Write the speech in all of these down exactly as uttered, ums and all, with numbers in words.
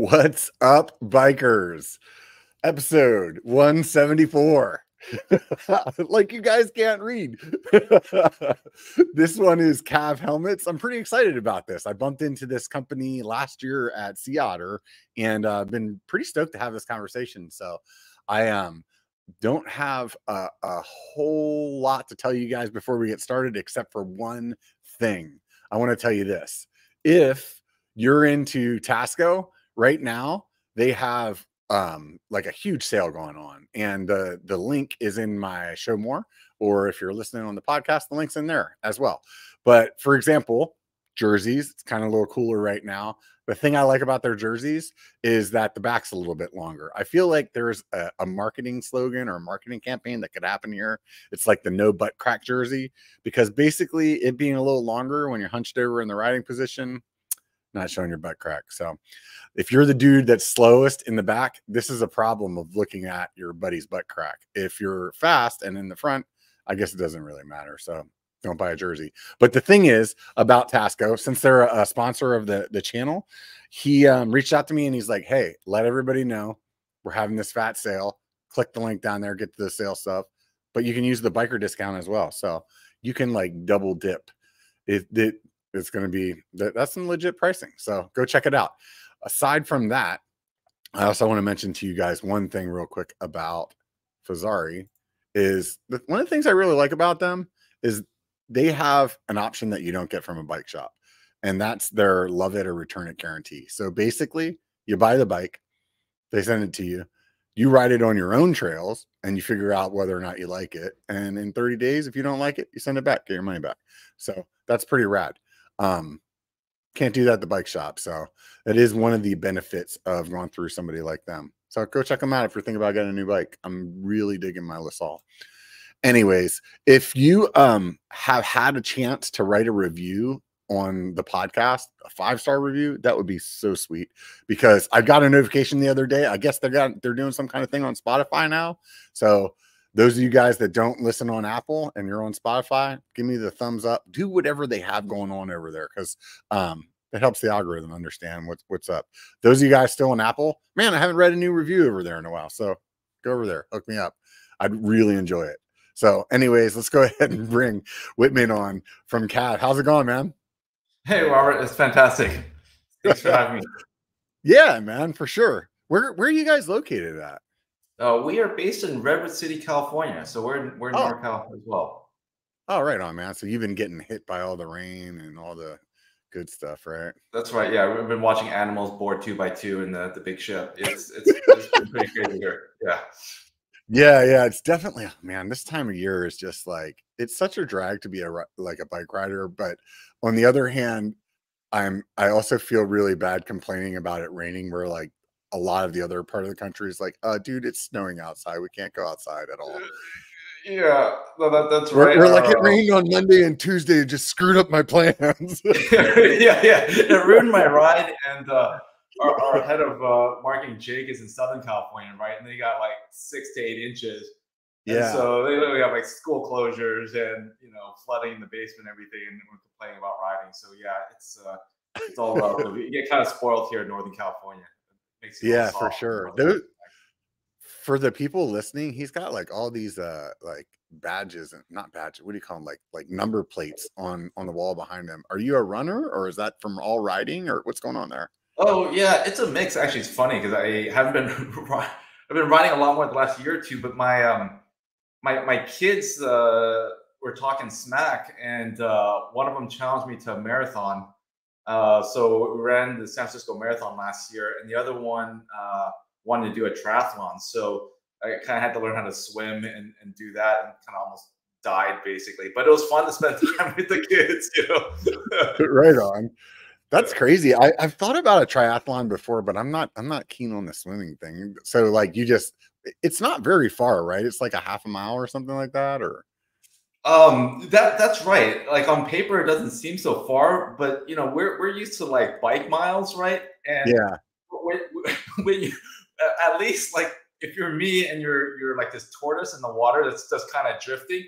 What's up, bikers? Episode one seventy-four. Like you guys can't read. This one is Kav helmets. I'm pretty excited about this. I bumped into this company last year at Sea Otter, and I've uh, been pretty stoked to have this conversation. So I um don't have a, a whole lot to tell you guys before we get started, except for one thing. I want to tell you this. If you're into Tasco right now, they have um, like a huge sale going on, and the the link is in my show more, or if you're listening on the podcast, the link's in there as well. But for example, jerseys, it's kind of a little cooler right now. The thing I like about their jerseys is that the back's a little bit longer. I feel like there's a, a marketing slogan or a marketing campaign that could happen here. It's like the no butt crack jersey, because basically it being a little longer when you're hunched over in the riding position, not showing your butt crack. So if you're the dude that's slowest in the back, this is a problem of looking at your buddy's butt crack. If you're fast and in the front, I guess it doesn't really matter. So don't buy a jersey. But the thing is about Tasco, since they're a sponsor of the, the channel, he um, reached out to me and he's like, hey, let everybody know we're having this fat sale. Click the link down there, get to the sale stuff. But you can use the biker discount as well. So you can like double dip. It, it, it's going to be, that's some legit pricing. So go check it out. Aside from that, I also want to mention to you guys one thing real quick about Fezzari is the, one of the things I really like about them is they have an option that you don't get from a bike shop, and that's their love it or return it guarantee. So basically you buy the bike, they send it to you, you ride it on your own trails, and you figure out whether or not you like it. And in thirty days, if you don't like it, you send it back, get your money back. So that's pretty rad. Um, can't do that at the bike shop. So that is one of the benefits of going through somebody like them. So go check them out if you're thinking about getting a new bike. I'm really digging my LaSalle. Anyways, if you um, have had a chance to write a review on the podcast, a five-star review, that would be so sweet, because I got a notification the other day. I guess they're, got, they're doing some kind of thing on Spotify now. So those of you guys that don't listen on Apple and you're on Spotify, give me the thumbs up. Do whatever they have going on over there, because um, it helps the algorithm understand what's, what's up. Those of you guys still on Apple, man, I haven't read a new review over there in a while. So go over there, hook me up. I'd really enjoy it. So anyways, let's go ahead and bring Whitman on from Kav. How's it going, man? Hey, Robert. It's fantastic. Thanks for having me. Yeah, man, for sure. Where, where are you guys located at? Uh, we are based in Redwood City, California. So we're in, we're in oh. North California as well. Oh, right on, man. So you've been getting hit by all the rain and all the good stuff, right? That's right. Yeah, we've been watching animals board two by two in the, the big ship. It's, it's, it's been pretty crazy here. Yeah. Yeah, yeah. It's definitely, oh, man, this time of year is just like, it's such a drag to be a like a bike rider. But on the other hand, I'm I also feel really bad complaining about it raining, where like, a lot of the other part of the country is like, uh, dude, it's snowing outside. We can't go outside at all. Yeah, no, that, that's we're, right. We're like, uh, it rained on Monday and Tuesday. It just screwed up my plans. yeah, yeah. It ruined my ride. And uh, our, our head of uh, marketing, Jake, is in Southern California, right? And they got like six to eight inches. And yeah. So they literally got like school closures and, you know, flooding in the basement and everything. And we're complaining about riding. So, yeah, it's, uh, it's all relative. You get kind of spoiled here in Northern California. Yeah, for sure. Those, for the people listening, he's got like all these uh like badges and not badges, what do you call them, like like number plates on on the wall behind him. Are you a runner, or is that from all riding, or what's going on there? Oh yeah, it's a mix. Actually, it's funny because I haven't been I've been riding a lot more the last year or two, but my um my my kids uh were talking smack, and uh one of them challenged me to a marathon. Uh, so we ran the San Francisco Marathon last year, and the other one uh, wanted to do a triathlon. So I kind of had to learn how to swim and, and do that, and kind of almost died basically. But it was fun to spend time with the kids, you know. Right on. That's crazy. I, I've thought about a triathlon before, but I'm not I'm not keen on the swimming thing. So like you just, it's not very far, right? It's like a half a mile or something like that, or. Um, that that's right. Like on paper, it doesn't seem so far, but you know, we're, we're used to like bike miles. Right. And yeah, when, when you, at least like if you're me and you're, you're like this tortoise in the water that's just kind of drifting,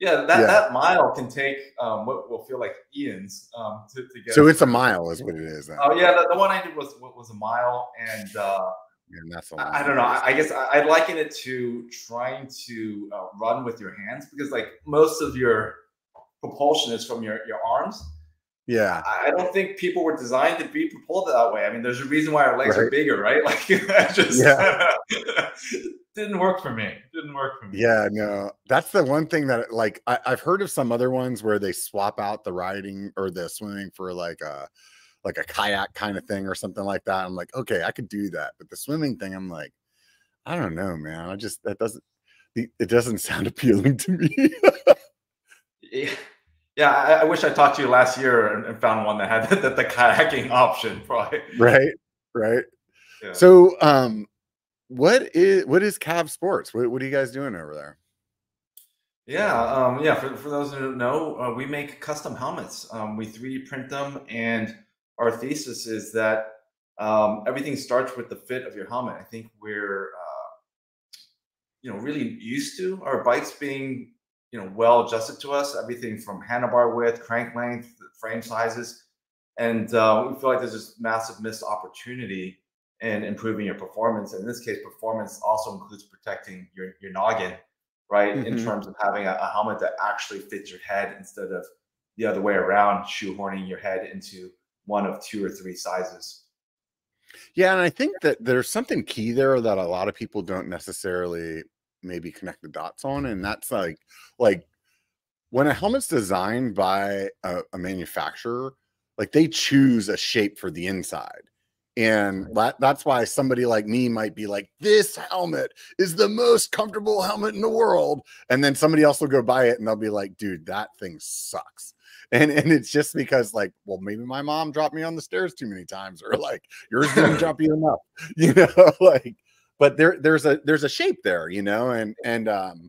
Yeah, that, yeah. that mile can take um, what will feel like eons um, to, to get. So it's a mile is what it is. Oh, uh, yeah. The, the one I did was was a mile. And uh, yeah, that's I, I don't know. I, I guess I, I liken it to trying to uh, run with your hands, because like most of your propulsion is from your, your arms. Yeah. I, I don't think people were designed to be propelled that way. I mean, there's a reason why our legs right. are bigger, right? Like just yeah. didn't work for me. Didn't work for me. Yeah, no, that's the one thing that like I, I've heard of some other ones where they swap out the riding or the swimming for like a like a kayak kind of thing or something like that. I'm like, okay, I could do that, but the swimming thing, I'm like, I don't know, man. I just that doesn't it doesn't sound appealing to me. yeah. Yeah, I, I wish I talked to you last year and, and found one that had the, the, the kayaking option, probably. Right, right. Yeah. So, um, what is what is Kav Sports? What, what are you guys doing over there? Yeah, um, yeah. For, for those who don't know, uh, we make custom helmets. Um, we three D print them, and our thesis is that um, everything starts with the fit of your helmet. I think we're, uh, you know, really used to our bikes being. You know, well adjusted to us, everything from handlebar width, crank length, frame sizes, and uh, we feel like there's this massive missed opportunity in improving your performance. And in this case, performance also includes protecting your your noggin, right? Mm-hmm. In terms of having a, a helmet that actually fits your head instead of the other way around, shoehorning your head into one of two or three sizes. Yeah, and I think that there's something key there that a lot of people don't necessarily. Maybe connect the dots on, and that's like like when a helmet's designed by a, a manufacturer, like they choose a shape for the inside, and that, that's why somebody like me might be like, this helmet is the most comfortable helmet in the world, and then somebody else will go buy it and they'll be like, dude, that thing sucks. And and it's just because like, well, maybe my mom dropped me on the stairs too many times, or like yours didn't drop you enough, you know, like. But there, there's a there's a shape there, you know, and and um,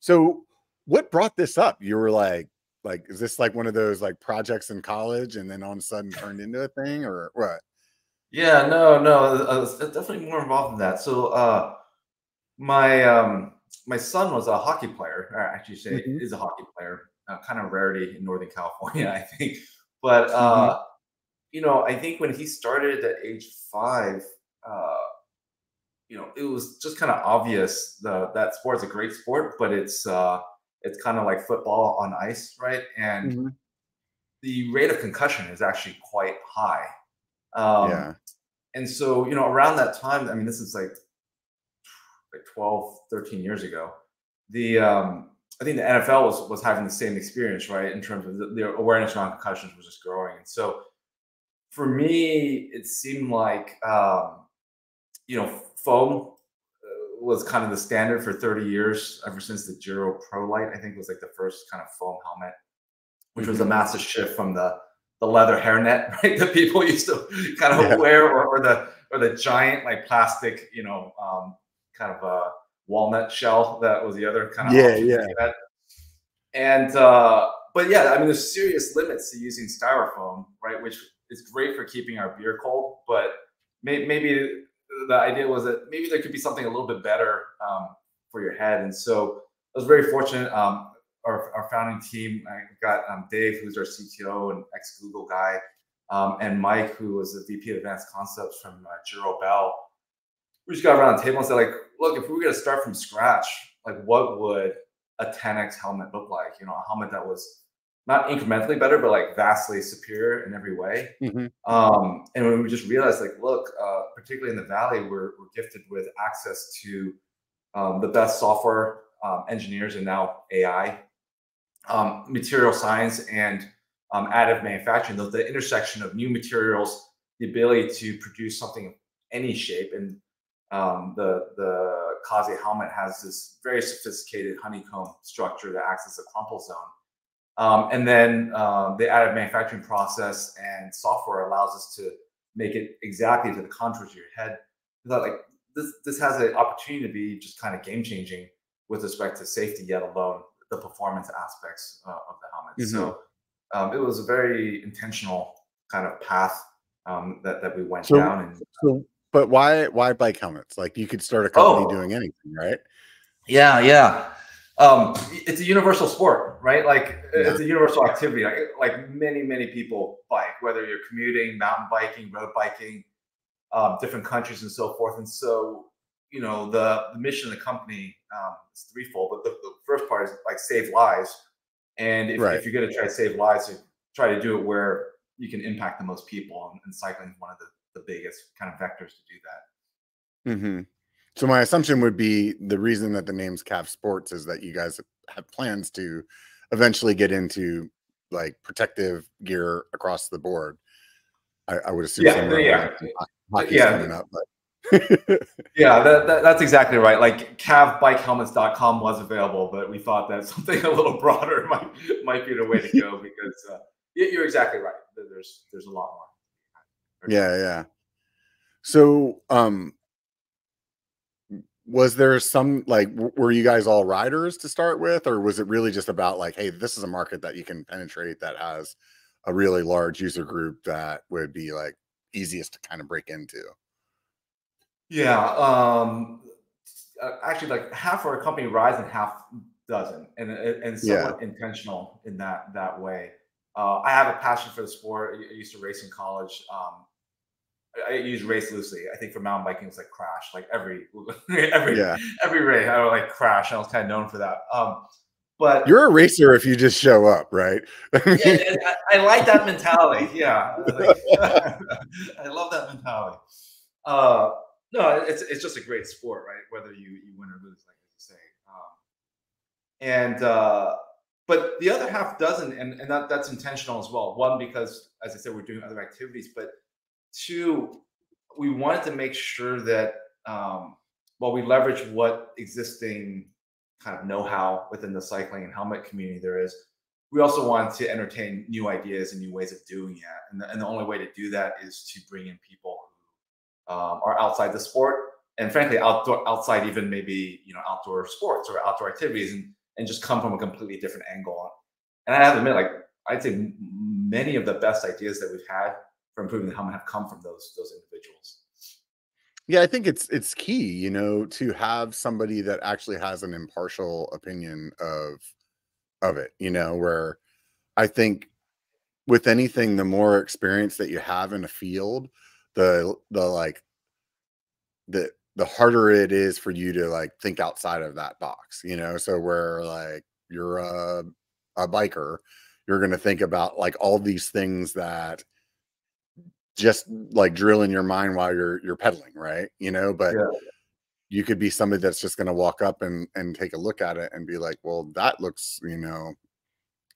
so what brought this up? You were like, like, is this like one of those like projects in college, and then all of a sudden turned into a thing, or what? Yeah, no, no, uh, it's definitely more involved than that. So uh, my um, my son was a hockey player. Or actually, say mm-hmm. is a hockey player, uh, kind of rarity in Northern California, I think. But uh, mm-hmm. you know, I think when he started at age five. Uh, You know, it was just kind of obvious the, that sport's a great sport, but it's uh, it's kind of like football on ice, right? And mm-hmm. the rate of concussion is actually quite high. Um, yeah. And so, you know, around that time, I mean, this is like, like twelve, thirteen years ago, the um, I think the N F L was, was having the same experience, right? In terms of the, the awareness around concussions was just growing. And so for me, it seemed like, um, you know, foam was kind of the standard for thirty years, ever since the Giro Pro Light, I think was like the first kind of foam helmet, which was a massive shift from the, the leather hairnet, right? That people used to kind of yeah. wear, or, or the or the giant like plastic, you know, um, kind of a walnut shell that was the other kind of yeah, yeah. That. And uh, but yeah, I mean, there's serious limits to using styrofoam, right? Which is great for keeping our beer cold, but may, maybe. The idea was that maybe there could be something a little bit better um, for your head. And so I was very fortunate. Um, our, our founding team, I got um, Dave, who's our C T O and ex-Google guy, um, and Mike, who was the V P of Advanced Concepts from uh, Giro Bell. We just got around the table and said, like, look, if we were going to start from scratch, like, what would a ten X helmet look like? You know, a helmet that was not incrementally better, but like vastly superior in every way. Mm-hmm. Um, and when we just realized, like, look, uh, particularly in the Valley, we're, we're gifted with access to um, the best software um, engineers, and now A I, um, material science, and um, additive manufacturing. The, the intersection of new materials, the ability to produce something of any shape, and um, the the Kaze helmet has this very sophisticated honeycomb structure that acts as a crumple zone. Um, and then uh, the additive manufacturing process and software allows us to make it exactly to the contours of your head. I thought, like, this, this has an opportunity to be just kind of game changing with respect to safety, yet alone the performance aspects uh, of the helmet. Mm-hmm. So um, it was a very intentional kind of path um, that that we went so, down. And, so, but why why bike helmets? Like, you could start a company oh. doing anything, right? Yeah, yeah. Um, it's a universal sport, right? Like yeah. it's a universal activity. Like, like many, many people bike, whether you're commuting, mountain biking, road biking, um, different countries and so forth. And so, you know, the, the mission of the company um, is threefold, but the, the first part is like save lives. And if, right. if you're going to try to save lives, you try to do it where you can impact the most people. And, and cycling is one of the, the biggest kind of vectors to do that. Mm-hmm. So my assumption would be the reason that the name's Kav Sports is that you guys have plans to eventually get into like protective gear across the board. I, I would assume. Yeah, yeah, hockey's yeah. coming up, but. yeah, that, that, that's exactly right. Like Kav Bike Helmets dot com was available, but we thought that something a little broader might might be the way to go because uh, you're exactly right. There's there's a lot more. Yeah, yeah. So. Um, Was there some, like, were you guys all riders to start with, or was it really just about like, hey, this is a market that you can penetrate that has a really large user group that would be like easiest to kind of break into? Yeah. Um, actually, like half our company rides and half doesn't, and, and somewhat yeah. intentional in that, that way. Uh, I have a passion for the sport. I used to race in college. Um, I use race loosely. I think for mountain biking, it's like crash, like every, every, yeah. every race, I would like crash. I was kind of known for that. Um, but you're a racer if you just show up, right? yeah, I, I like that mentality. Yeah, like, I love that mentality. Uh, no, it's it's just a great sport, right? Whether you you win or lose, like you say. Um, and uh, but the other half doesn't, and and that, that's intentional as well. One, because as I said, we're doing other activities, but two, we wanted to make sure that um, while we leverage what existing kind of know-how within the cycling and helmet community there is, we also wanted to entertain new ideas and new ways of doing it. And the, and the only way to do that is to bring in people who um, are outside the sport and frankly, outdoor, outside even maybe, you know, outdoor sports or outdoor activities and, and just come from a completely different angle. And I have to admit, like, I'd say many of the best ideas that we've had for improving the helmet have come from those those individuals. Yeah, I think it's it's key, you know, to have somebody that actually has an impartial opinion of of it, you know, where I think with anything, the more experience that you have in a field, the the like the the harder it is for you to like think outside of that box, you know. So where like you're a, a biker, you're gonna think about like all these things that just like drill in your mind while you're you're pedaling, right? You know, but yeah. you could be somebody that's just going to walk up and and take a look at it and be like, well, that looks, you know,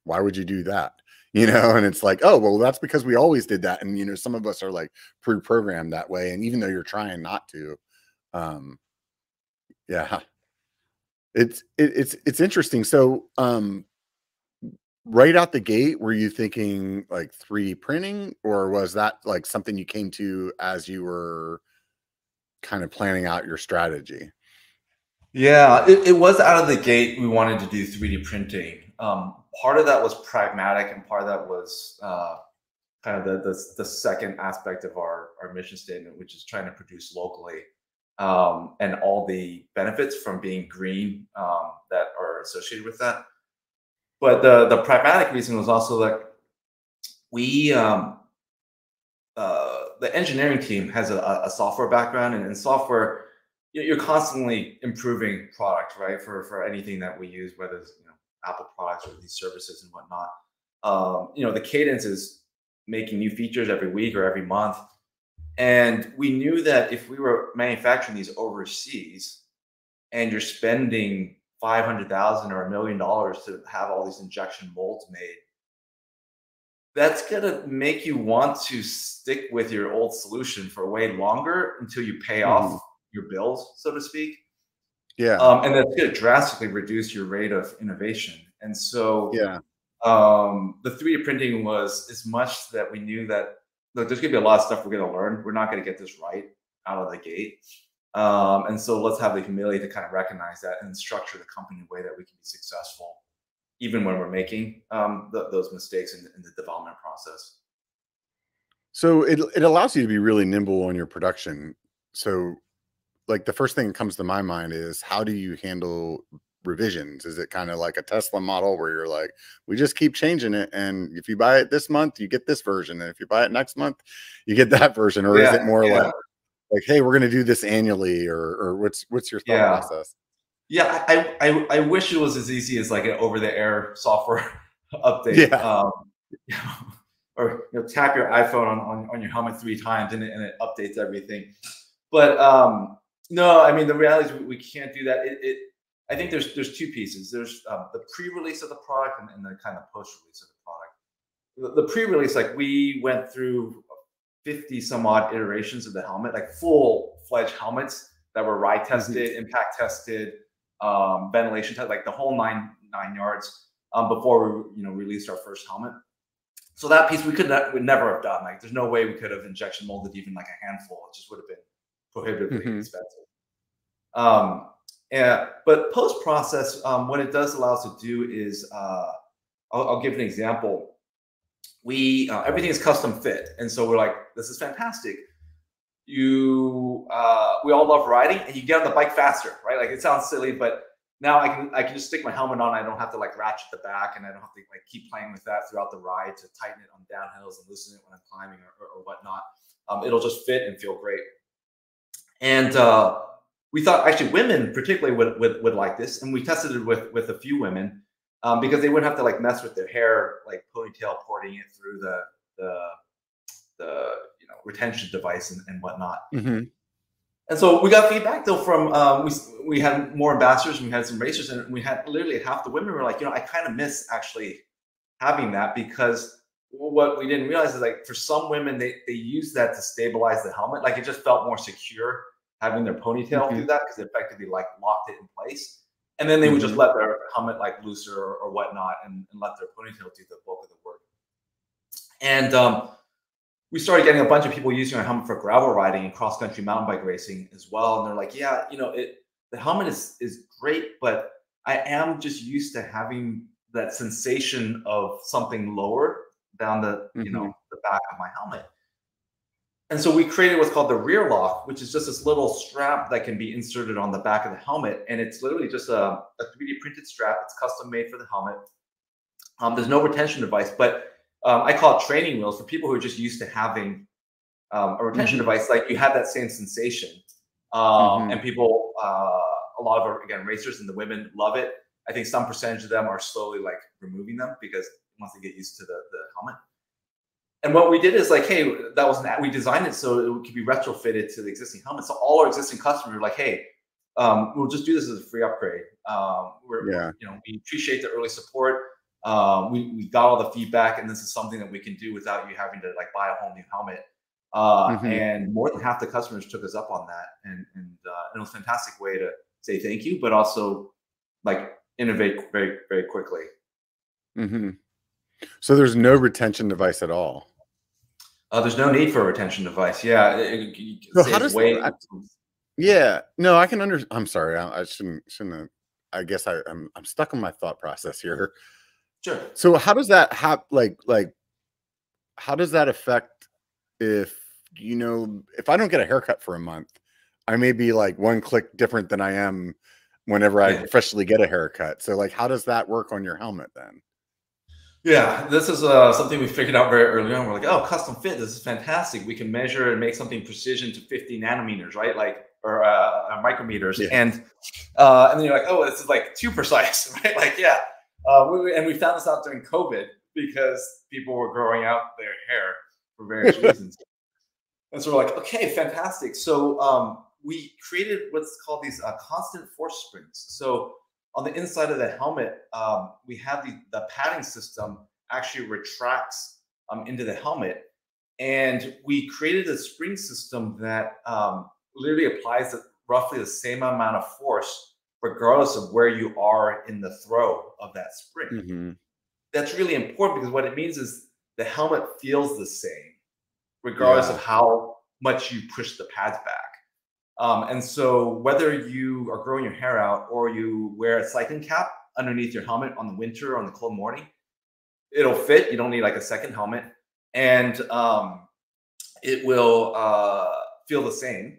why would you do that? You know, and it's like, oh, well, that's because we always did that. And, you know, some of us are like pre-programmed that way. And even though you're trying not to, um, yeah, it's, it, it's, it's interesting. So, um, right out the gate, were you thinking like three D printing, or was that like something you came to as you were kind of planning out your strategy? Yeah, it, it was out of the gate. We wanted to do three D printing. Um, part of that was pragmatic, and part of that was uh, kind of the, the the second aspect of our our mission statement, which is trying to produce locally um, and all the benefits from being green um, that are associated with that. But the, the pragmatic reason was also that we, um, uh, the engineering team has a, a software background, and in software, you're constantly improving product, right? For, for anything that we use, whether it's, you know, Apple products or these services and whatnot. Um, you know, the cadence is making new features every week or every month. And we knew that if we were manufacturing these overseas and you're spending five hundred thousand dollars or a million dollars to have all these injection molds made, that's going to make you want to stick with your old solution for way longer until you pay mm-hmm. off your bills, so to speak. Yeah. Um, and that's going to drastically reduce your rate of innovation. And so yeah. um, the three D printing was as much that we knew that, look, there's going to be a lot of stuff we're going to learn. We're not going to get this right out of the gate. Um, and so let's have the humility to kind of recognize that and structure the company in a way that we can be successful, even when we're making um, the, those mistakes in, in the development process. So it, it allows you to be really nimble on your production. So like the first thing that comes to my mind is, how do you handle revisions? Is it kind of like a Tesla model where you're like, we just keep changing it, and if you buy it this month, you get this version, and if you buy it next month, you get that version? Or yeah, is it more yeah. like, like, hey, we're going to do this annually, or or what's what's your thought yeah. process? Yeah, I, I I wish it was as easy as like an over-the-air software update. Yeah. Um, you know, or you know, tap your iPhone on, on, on your helmet three times and it, and it updates everything. But um, no, I mean, the reality is we, we can't do that. It, it I think there's there's two pieces. There's um, the pre-release of the product and, and the kind of post-release of the product. The, the pre-release, like we went through fifty some odd iterations of the helmet, like full-fledged helmets that were ride tested, mm-hmm. impact tested, um, ventilation tested, like the whole nine nine yards um, before we you know released our first helmet. So that piece we could not, would never have done. Like, there's no way we could have injection molded even like a handful. It just would have been prohibitively mm-hmm. expensive. Um, and, but post-process, um, what it does allow us to do is, uh, I'll, I'll give an example. We, uh, everything is custom fit. And so we're like, this is fantastic. You, uh, we all love riding, and you get on the bike faster, right? Like, it sounds silly, but now I can I can just stick my helmet on. I don't have to like ratchet the back, and I don't have to like keep playing with that throughout the ride to tighten it on downhills and loosen it when I'm climbing or, or, or whatnot. Um, it'll just fit and feel great. And uh, we thought actually women particularly would, would would like this, and we tested it with with a few women um, because they wouldn't have to like mess with their hair, like ponytail porting it through the the the you know retention device and, and whatnot. Mm-hmm. And so we got feedback though from, um, we, we had more ambassadors and we had some racers, and we had literally half the women were like, you know, I kind of miss actually having that, because what we didn't realize is like for some women, they, they use that to stabilize the helmet. Like it just felt more secure having their ponytail mm-hmm. do that, because it effectively like locked it in place. And then they mm-hmm. would just let their helmet like looser or, or whatnot and, and let their ponytail do the bulk of the work. And, um, we started getting a bunch of people using our helmet for gravel riding and cross-country mountain bike racing as well. And they're like, yeah, you know, it, the helmet is, is great, but I am just used to having that sensation of something lower down the, mm-hmm. you know, the back of my helmet. And so we created what's called the rear lock, which is just this little strap that can be inserted on the back of the helmet. And it's literally just a, a three D printed strap. It's custom made for the helmet. Um, there's no retention device, but Um, I call it training wheels for people who are just used to having um, a retention mm-hmm. device. Like you have that same sensation, um, mm-hmm. and people, uh, a lot of our, again, racers and the women love it. I think some percentage of them are slowly like removing them because once they get used to the, the helmet. And what we did is like, hey, that was an, we designed it so it could be retrofitted to the existing helmet. So all our existing customers were like, hey, um, we'll just do this as a free upgrade. Um, we're, yeah. you know, we appreciate the early support. Um, we, we got all the feedback, and this is something that we can do without you having to like buy a whole new helmet. Uh, mm-hmm. And more than half the customers took us up on that. And, and, uh, it was a fantastic way to say thank you, but also like innovate very, very quickly. Mm-hmm. So there's no retention device at all. Uh, there's no need for a retention device. Yeah. It, it, it so how does way I, yeah, no, I can under, I'm sorry. I, I shouldn't, shouldn't have, I guess I, I'm, I'm stuck on my thought process here. Sure. So how does that have like like how does that affect if you know if I don't get a haircut for a month, I may be like one click different than I am whenever I yeah. freshly get a haircut. So like how does that work on your helmet then? Yeah, this is uh, something we figured out very early on. We're like, oh, custom fit, this is fantastic. We can measure and make something precision to fifty nanometers, right? Like or uh, micrometers, yeah. and uh, and then you're like, oh, this is like too precise, right? Like yeah. Uh, we, and we found this out during COVID because people were growing out their hair for various reasons. And so we're like, okay, fantastic. So um, we created what's called these uh, constant force springs. So on the inside of the helmet, um, we have the, the padding system actually retracts um, into the helmet. And we created a spring system that um, literally applies the, roughly the same amount of force regardless of where you are in the throw of that spring. Mm-hmm. That's really important because what it means is the helmet feels the same regardless yeah. of how much you push the pads back. Um, and so whether you are growing your hair out or you wear a cycling cap underneath your helmet on the winter or on the cold morning, it'll fit. You don't need like a second helmet. And um, it will uh, feel the same.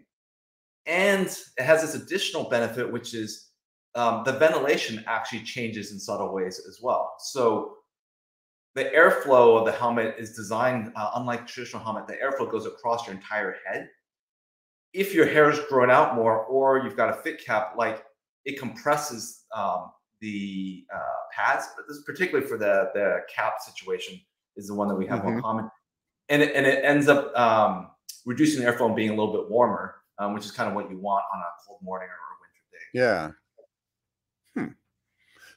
And it has this additional benefit, which is um, the ventilation actually changes in subtle ways as well. So the airflow of the helmet is designed, uh, unlike traditional helmet, the airflow goes across your entire head. If your hair is grown out more or you've got a fit cap, like it compresses um, the uh, pads, but this is particularly for the, the cap situation is the one that we have mm-hmm. more common. And it, and it ends up um, reducing the airflow and being a little bit warmer, um, which is kind of what you want on a cold morning or a winter day. Yeah. Hmm.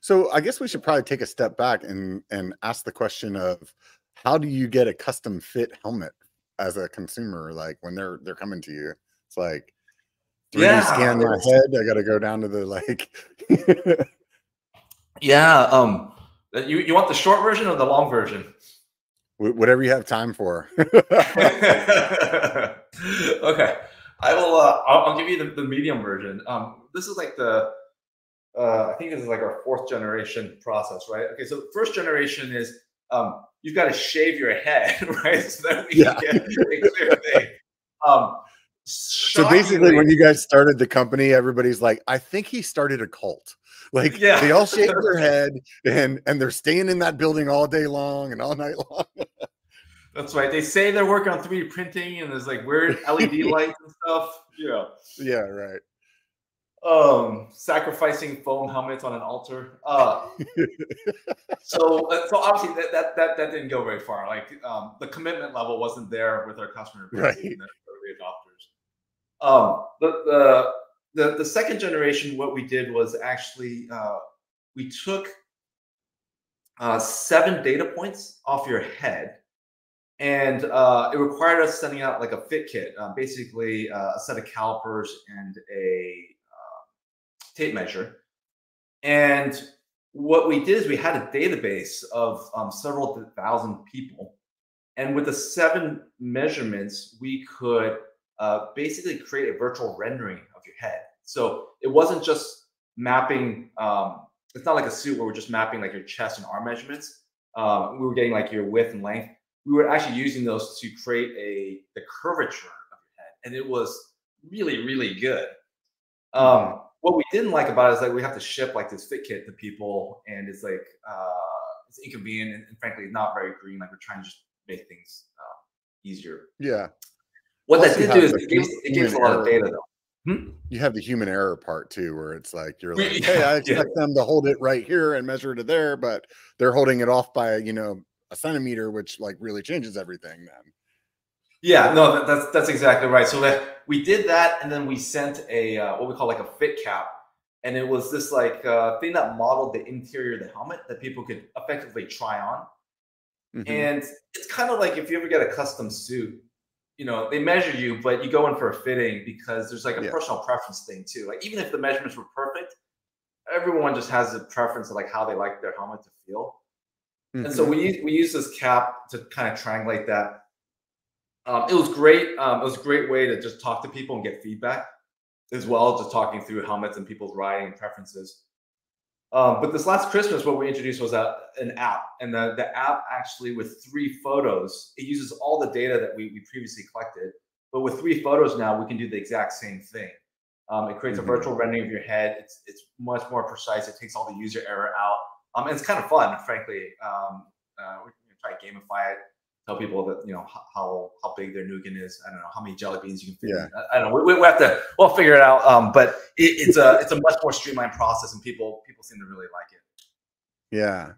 So I guess we should probably take a step back and, and ask the question of how do you get a custom fit helmet as a consumer? Like when they're, they're coming to you, it's like, do yeah. you scan my head? I got to go down to the like. yeah. Um, you, you want the short version or the long version? Whatever you have time for. Okay. I will, uh, I'll, I'll give you the, the medium version. Um, this is like the, Uh, I think this is like our fourth generation process, right? Okay, so first generation is um, you've got to shave your head, right? So that we yeah. can get a clear thing. Um, so basically, when you guys started the company, everybody's like, I think he started a cult. Like yeah. they all shave their head and, and they're staying in that building all day long and all night long. That's right. They say they're working on three D printing and there's like weird L E D lights and stuff. Yeah. Yeah, right. Um, sacrificing foam helmets on an altar. Uh, so, so obviously that, that, that, that didn't go very far. Like, um, the commitment level wasn't there with our customer base right. and the early adopters. Um, the, the, the, the second generation, what we did was actually, uh, we took, uh, seven data points off your head and, uh, it required us sending out like a fit kit, uh, basically uh, a set of calipers and a tape measure. And what we did is we had a database of um, several thousand people. And with the seven measurements, we could uh, basically create a virtual rendering of your head. So it wasn't just mapping, um, it's not like a suit where we're just mapping like your chest and arm measurements. Um, we were getting like your width and length. We were actually using those to create a the curvature of your head. And it was really, really good. Um, mm-hmm. What we didn't like about it is like we have to ship like this fit kit to people and it's like uh, it's inconvenient and, and frankly not very green. Like we're trying to just make things uh, easier. Yeah. What that did do is it gives, it gives a lot of data though. Hmm? You have the human error part too, where it's like you're like, yeah, hey, I expect yeah. them to hold it right here and measure to there, but they're holding it off by you know a centimeter, which like really changes everything then. Yeah, no, that, that's that's exactly right. So that we did that, and then we sent a uh, what we call like a fit cap, and it was this like uh, thing that modeled the interior of the helmet that people could effectively try on. Mm-hmm. And it's kind of like if you ever get a custom suit, you know, they measure you, but you go in for a fitting because there's like a yeah. personal preference thing too. Like even if the measurements were perfect, everyone just has a preference of like how they like their helmet to feel. Mm-hmm. And so we we use this cap to kind of triangulate that. Um, it was great. Um, it was a great way to just talk to people and get feedback as well, just talking through helmets and people's riding and preferences. Um, but this last Christmas, what we introduced was a, an app. And the, the app actually with three photos, it uses all the data that we, we previously collected. But with three photos now, we can do the exact same thing. Um, it creates mm-hmm. a virtual rendering of your head. It's, it's much more precise. It takes all the user error out. Um, and it's kind of fun, frankly. Um, uh, we're trying to gamify it. Tell people that you know how how big their nougat is. I don't know how many jelly beans you can fit. Yeah. I, I don't know. We, we have to. We'll figure it out. Um, but it, it's a it's a much more streamlined process, and people people seem to really like it. Yeah,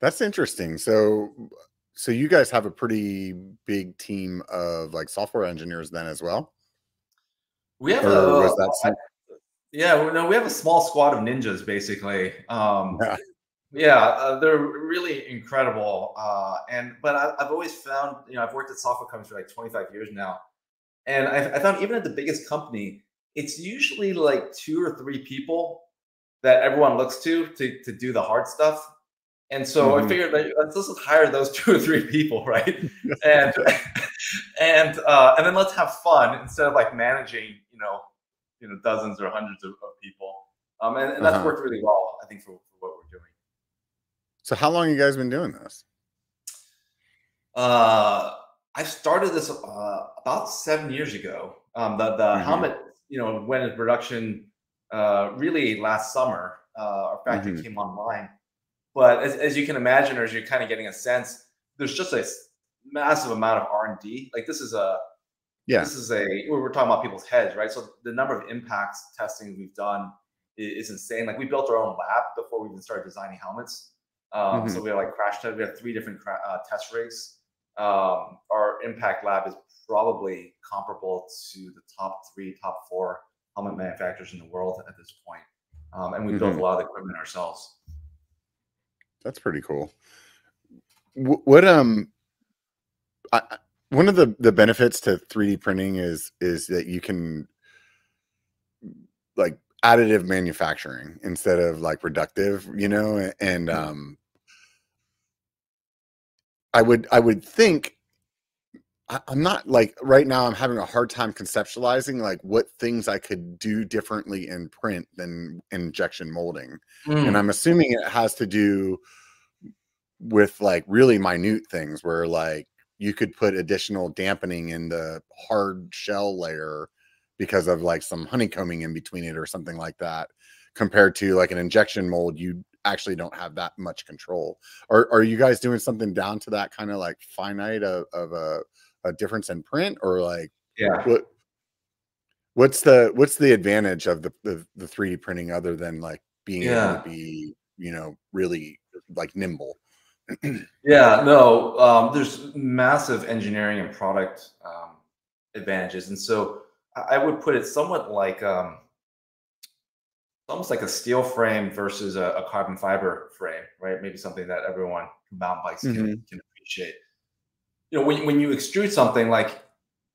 that's interesting. So so you guys have a pretty big team of like software engineers then as well. We have. Or a, was that I, yeah, no, we have a small squad of ninjas basically. Um, yeah. Yeah, uh, they're really incredible. Uh, and but I, I've always found, you know, I've worked at software companies for like twenty-five years now. And I've, I found even at the biggest company, it's usually like two or three people that everyone looks to to, to do the hard stuff. And so mm-hmm. I figured like, let's just hire those two or three people, right? and and uh, and then let's have fun instead of like managing, you know, you know, dozens or hundreds of, of people. Um, and, and that's uh-huh. worked really well, I think, for, for what we're doing. So how long have you guys been doing this? Uh, I started this uh, about seven years ago. Um, the the mm-hmm. helmet, you know, went into production uh, really last summer. Uh, our factory mm-hmm. came online. But as, as you can imagine, or as you're kind of getting a sense, there's just a massive amount of R and D. Like this is a, yeah. this is a, we're talking about people's heads, right? So the number of impacts testing we've done is, is insane. Like we built our own lab before we even started designing helmets. Um, mm-hmm. So we have like crash test. We have three different uh, test rigs. Um, our impact lab is probably comparable to the top three, top four helmet manufacturers in the world at this point. Um, and we mm-hmm. built a lot of the equipment ourselves. That's pretty cool. What um, I, one of the the benefits to three D printing is is that you can like additive manufacturing instead of like reductive, you know. And um, I would I would think I, I'm not like right now I'm having a hard time conceptualizing like what things I could do differently in print than injection molding, mm. and I'm assuming it has to do with like really minute things where like you could put additional dampening in the hard shell layer because of like some honeycombing in between it or something like that, compared to like an injection mold, you actually don't have that much control. Or are you guys doing something down to that kind of like finite of, of a, a difference in print, or like, yeah, what, what's the, what's the advantage of the, the, the three D printing other than like being yeah. able to be, you know, really like nimble? Yeah, no, um, there's massive engineering and product um, advantages. And so I would put it somewhat like um, almost like a steel frame versus a, a carbon fiber frame, right? Maybe something that everyone who mountain bikes can, mm-hmm. can appreciate. You know, when, when you extrude something, like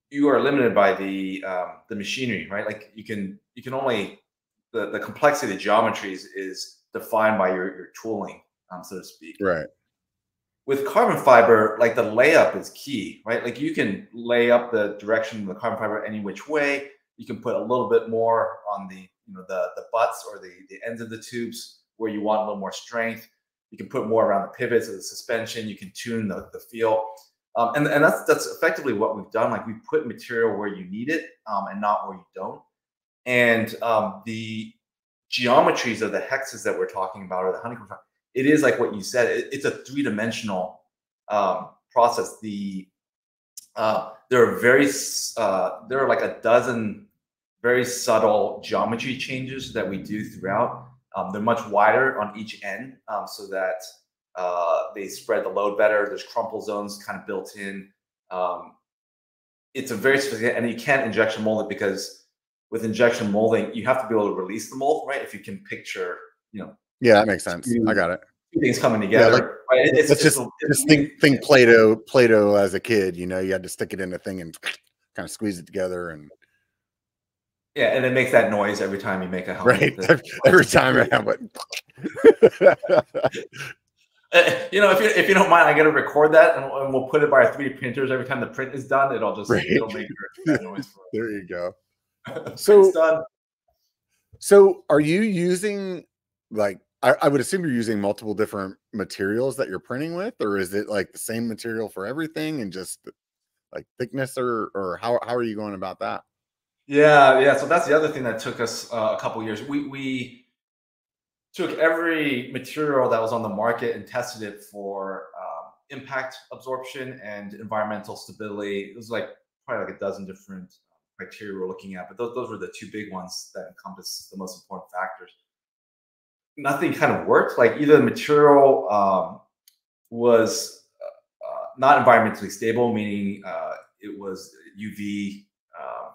you are limited by the um, the machinery, right? Like you can you can only, the, the complexity of the geometries is defined by your, your tooling, um, so to speak. Right. With carbon fiber, like the layup is key, right? Like you can lay up the direction of the carbon fiber any which way. You can put a little bit more on the, you know, the, the butts or the, the ends of the tubes where you want a little more strength. You can put more around the pivots of the suspension. You can tune the, the feel. Um, and and that's, that's effectively what we've done. Like we put material where you need it um, and not where you don't. And um, the geometries of the hexes that we're talking about, or the honeycomb, it is like what you said. It, it's a three-dimensional um, process. The uh, there are very uh, there are like a dozen very subtle geometry changes that we do throughout. Um, they're much wider on each end, um, so that uh, they spread the load better. There's crumple zones kind of built in. Um, it's a very specific, and you can't injection mold it, because with injection molding you have to be able to release the mold, right? If you can picture, you know. Yeah, that makes sense. Two, I got it. Two things coming together. Yeah, like, right? It's, it's just, just think, think Play-Doh, Play-Doh as a kid. You know, you had to stick it in a thing and kind of squeeze it together, and yeah, and it makes that noise every time you make a helmet. Right, every, every time I have it. You know, if you if you don't mind, I'm gonna record that, and, and we'll put it by our three D printers. Every time the print is done, it'll just right. it'll make that noise. For there you go. So it's done. So are you using like? I, I would assume you're using multiple different materials that you're printing with, or is it like the same material for everything and just like thickness, or or how how are you going about that? Yeah, yeah. So that's the other thing that took us uh, a couple years. We we took every material that was on the market and tested it for um, impact absorption and environmental stability. It was like probably like a dozen different criteria we're looking at, but those those were the two big ones that encompass the most important factors. Nothing kind of worked. Like either the material um, was uh, not environmentally stable, meaning uh, it was U V uh,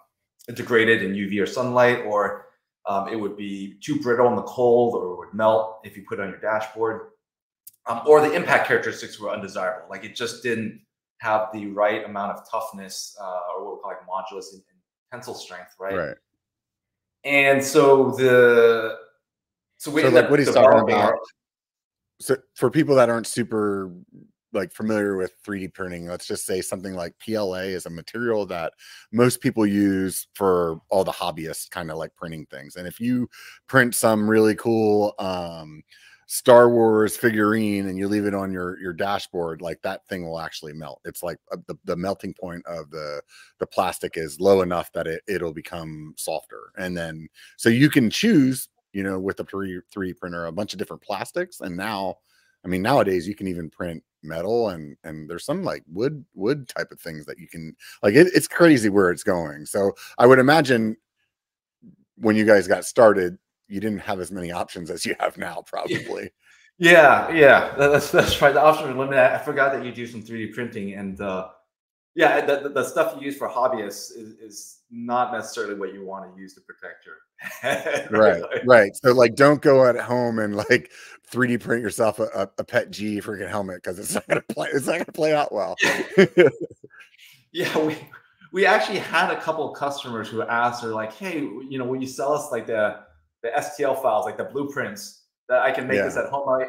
degraded in U V or sunlight, or um, it would be too brittle in the cold, or it would melt if you put it on your dashboard, um, or the impact characteristics were undesirable. Like it just didn't have the right amount of toughness uh, or what we call like modulus and, and tensile strength, right? Right. And so the So, so like what he's talking about, so for people that aren't super like familiar with three D printing, let's just say something like P L A is a material that most people use for all the hobbyist kind of like printing things. And if you print some really cool um, Star Wars figurine and you leave it on your your dashboard, like that thing will actually melt. It's like a, the, the melting point of the the plastic is low enough that it it'll become softer. And then so you can choose, you know, with the three D printer, a bunch of different plastics. And now, I mean, nowadays you can even print metal and and there's some like wood wood type of things that you can like. It, it's crazy where it's going. So I would imagine when you guys got started, you didn't have as many options as you have now, probably. Yeah, yeah, that's that's right. The options are limited. I forgot that you do some three D printing, and uh, yeah, the, the stuff you use for hobbyists is, is not necessarily what you want to use to protect your head. Right, right. So like, don't go at home and like three D print yourself a, a pet G freaking helmet, because it's not gonna play. It's not gonna play out well. Yeah, we we actually had a couple of customers who asked, are like, hey, you know, when you sell us like the the S T L files, like the blueprints, that I can make yeah. this at home. I,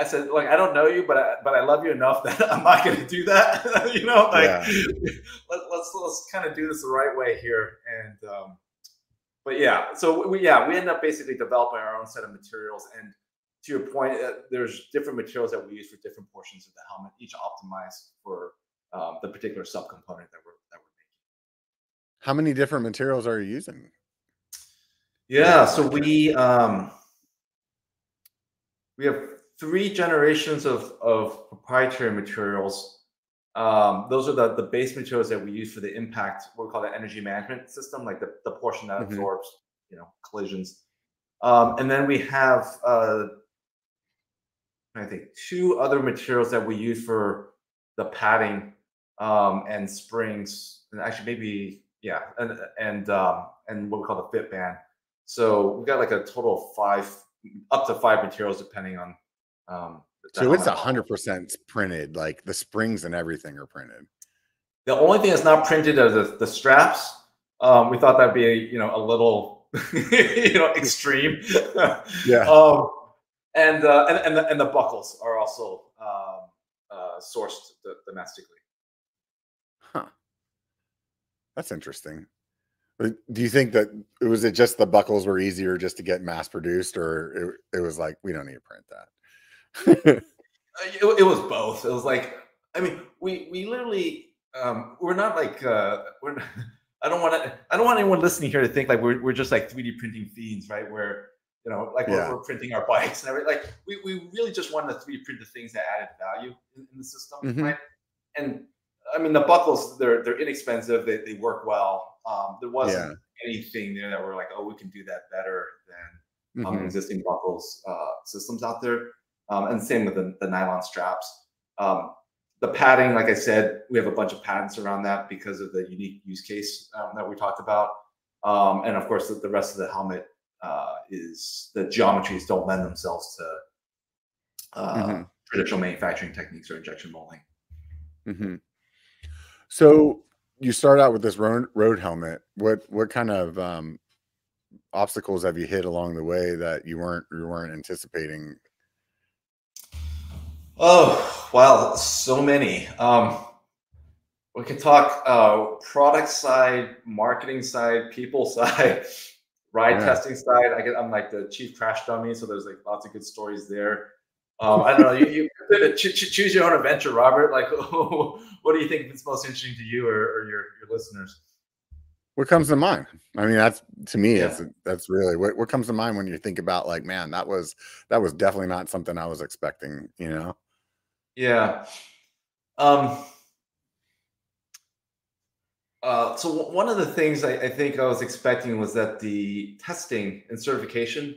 I said, like, I don't know you, but I, but I love you enough that I'm not going to do that. You know, like yeah. let, let's let's kind of do this the right way here. And um, but yeah, so we yeah we ended up basically developing our own set of materials. And to your point, uh, there's different materials that we use for different portions of the helmet, each optimized for um, the particular subcomponent that we're that we're making. How many different materials are you using? Yeah, so we um, we have three generations of, of proprietary materials. Um, those are the, the base materials that we use for the impact, what we call the energy management system, like the, the portion that mm-hmm. absorbs, you know, collisions. Um, and then we have, uh, I think, two other materials that we use for the padding um, and springs, and actually maybe, yeah, and and um, and what we call the fit band. So we've got like a total of five, up to five materials, depending on. Um, so it's one hundred percent printed, like the springs and everything are printed. The only thing that's not printed are the, the straps. Um, we thought that'd be, a, you know, a little, you know, extreme. Yeah. Um, and, uh, and, and, the, and the buckles are also um, uh, sourced domestically. Huh. That's interesting. Do you think that was it just the buckles were easier just to get mass produced, or it, it was like, we don't need to print that? it, it was both. It was like, I mean, we, we literally, um, we're not like, uh, we're not, I don't want to, I don't want anyone listening here to think like we're, we're just like three D printing fiends, right? Where, you know, like yeah. we're, we're printing our bikes and everything. Like we, we really just wanted to three D print the things that added value in, in the system. Mm-hmm. Right? And I mean, the buckles, they're, they're inexpensive. They, they work well. Um, there wasn't yeah. anything there that we're like, oh, we can do that better than um, mm-hmm. existing buckles uh, systems out there. Um, and same with the, the nylon straps. Um, the padding, like I said, we have a bunch of patents around that because of the unique use case um, that we talked about. Um, and of course, the, the rest of the helmet uh, is the geometries don't lend themselves to uh, mm-hmm. traditional manufacturing techniques or injection molding. Mm-hmm. So you start out with this road, road helmet. What what kind of um, obstacles have you hit along the way that you weren't you weren't anticipating? Oh wow, so many. Um, we could talk uh, product side, marketing side, people side, ride yeah. testing side. I get I'm like the chief crash dummy, so there's like lots of good stories there. Um, I don't know. You, you choose your own adventure, Robert. Like, oh, what do you think is most interesting to you or, or your, your listeners? What comes to mind? I mean, that's to me, yeah. it's, that's really what, what comes to mind when you think about like, man, that was that was definitely not something I was expecting. You know? Yeah. Um. Uh, so one of the things I, I think I was expecting was that the testing and certification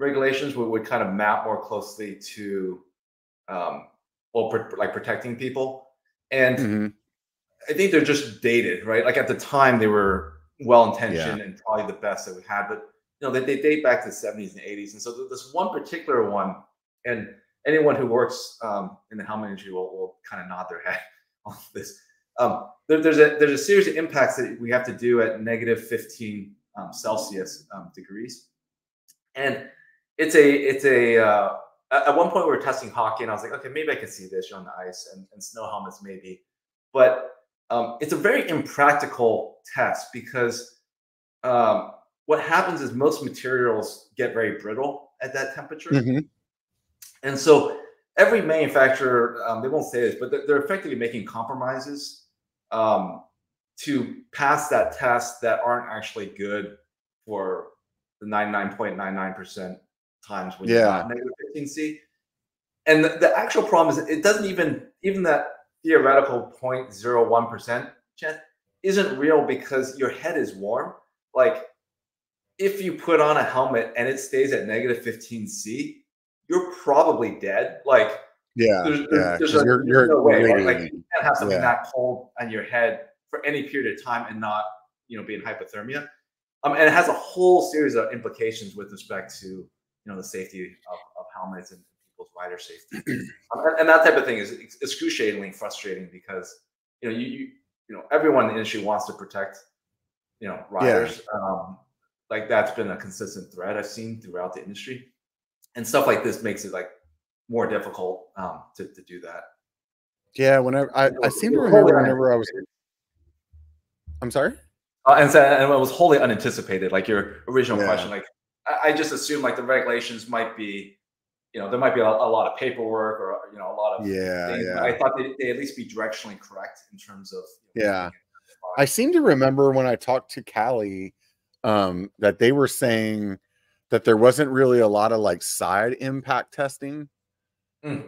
regulations would, would kind of map more closely to, um, well, pr like protecting people. And mm-hmm. I think they're just dated, right? Like at the time they were well-intentioned yeah. and probably the best that we had, but you know, they, they date back to the seventies and eighties. And so this one particular one, and anyone who works um, in the helmet industry will, will kind of nod their head on this. Um, there, there's a, there's a series of impacts that we have to do at negative fifteen um, Celsius um, degrees. And It's a, it's a, uh, at one point we were testing hockey and I was like, okay, maybe I can see this on the ice and, and snow helmets maybe, but um, it's a very impractical test because um, what happens is most materials get very brittle at that temperature. Mm-hmm. And so every manufacturer, um, they won't say this, but they're, they're effectively making compromises um, to pass that test that aren't actually good for the ninety-nine point nine nine percent times when yeah. you're not negative fifteen C. And the, the actual problem is it doesn't even, even that theoretical zero point zero one percent chance isn't real because your head is warm. Like if you put on a helmet and it stays at negative fifteen C, you're probably dead. Like, yeah, there's, yeah, there's, there's, a, you're, you're there's no way. Right? Like, you can't have something yeah. that cold on your head for any period of time and not, you know, be in hypothermia. Um, and it has a whole series of implications with respect to, you know, the safety of, of helmets and people's rider safety. um, and, and that type of thing is excruciatingly frustrating because, you know, you, you, you know, everyone in the industry wants to protect, you know, riders. Yeah. Um, like that's been a consistent thread I've seen throughout the industry. And stuff like this makes it like more difficult um, to, to do that. Yeah, whenever I, I seem to remember whenever I was, I'm sorry. Uh, and so and it was wholly unanticipated. Like your original yeah. question, like I, I just assumed like the regulations might be, you know, there might be a, a lot of paperwork or you know a lot of yeah. things. yeah. I thought they they at least be directionally correct in terms of you know, yeah. I seem to remember when I talked to Kali um, that they were saying that there wasn't really a lot of like side impact testing mm.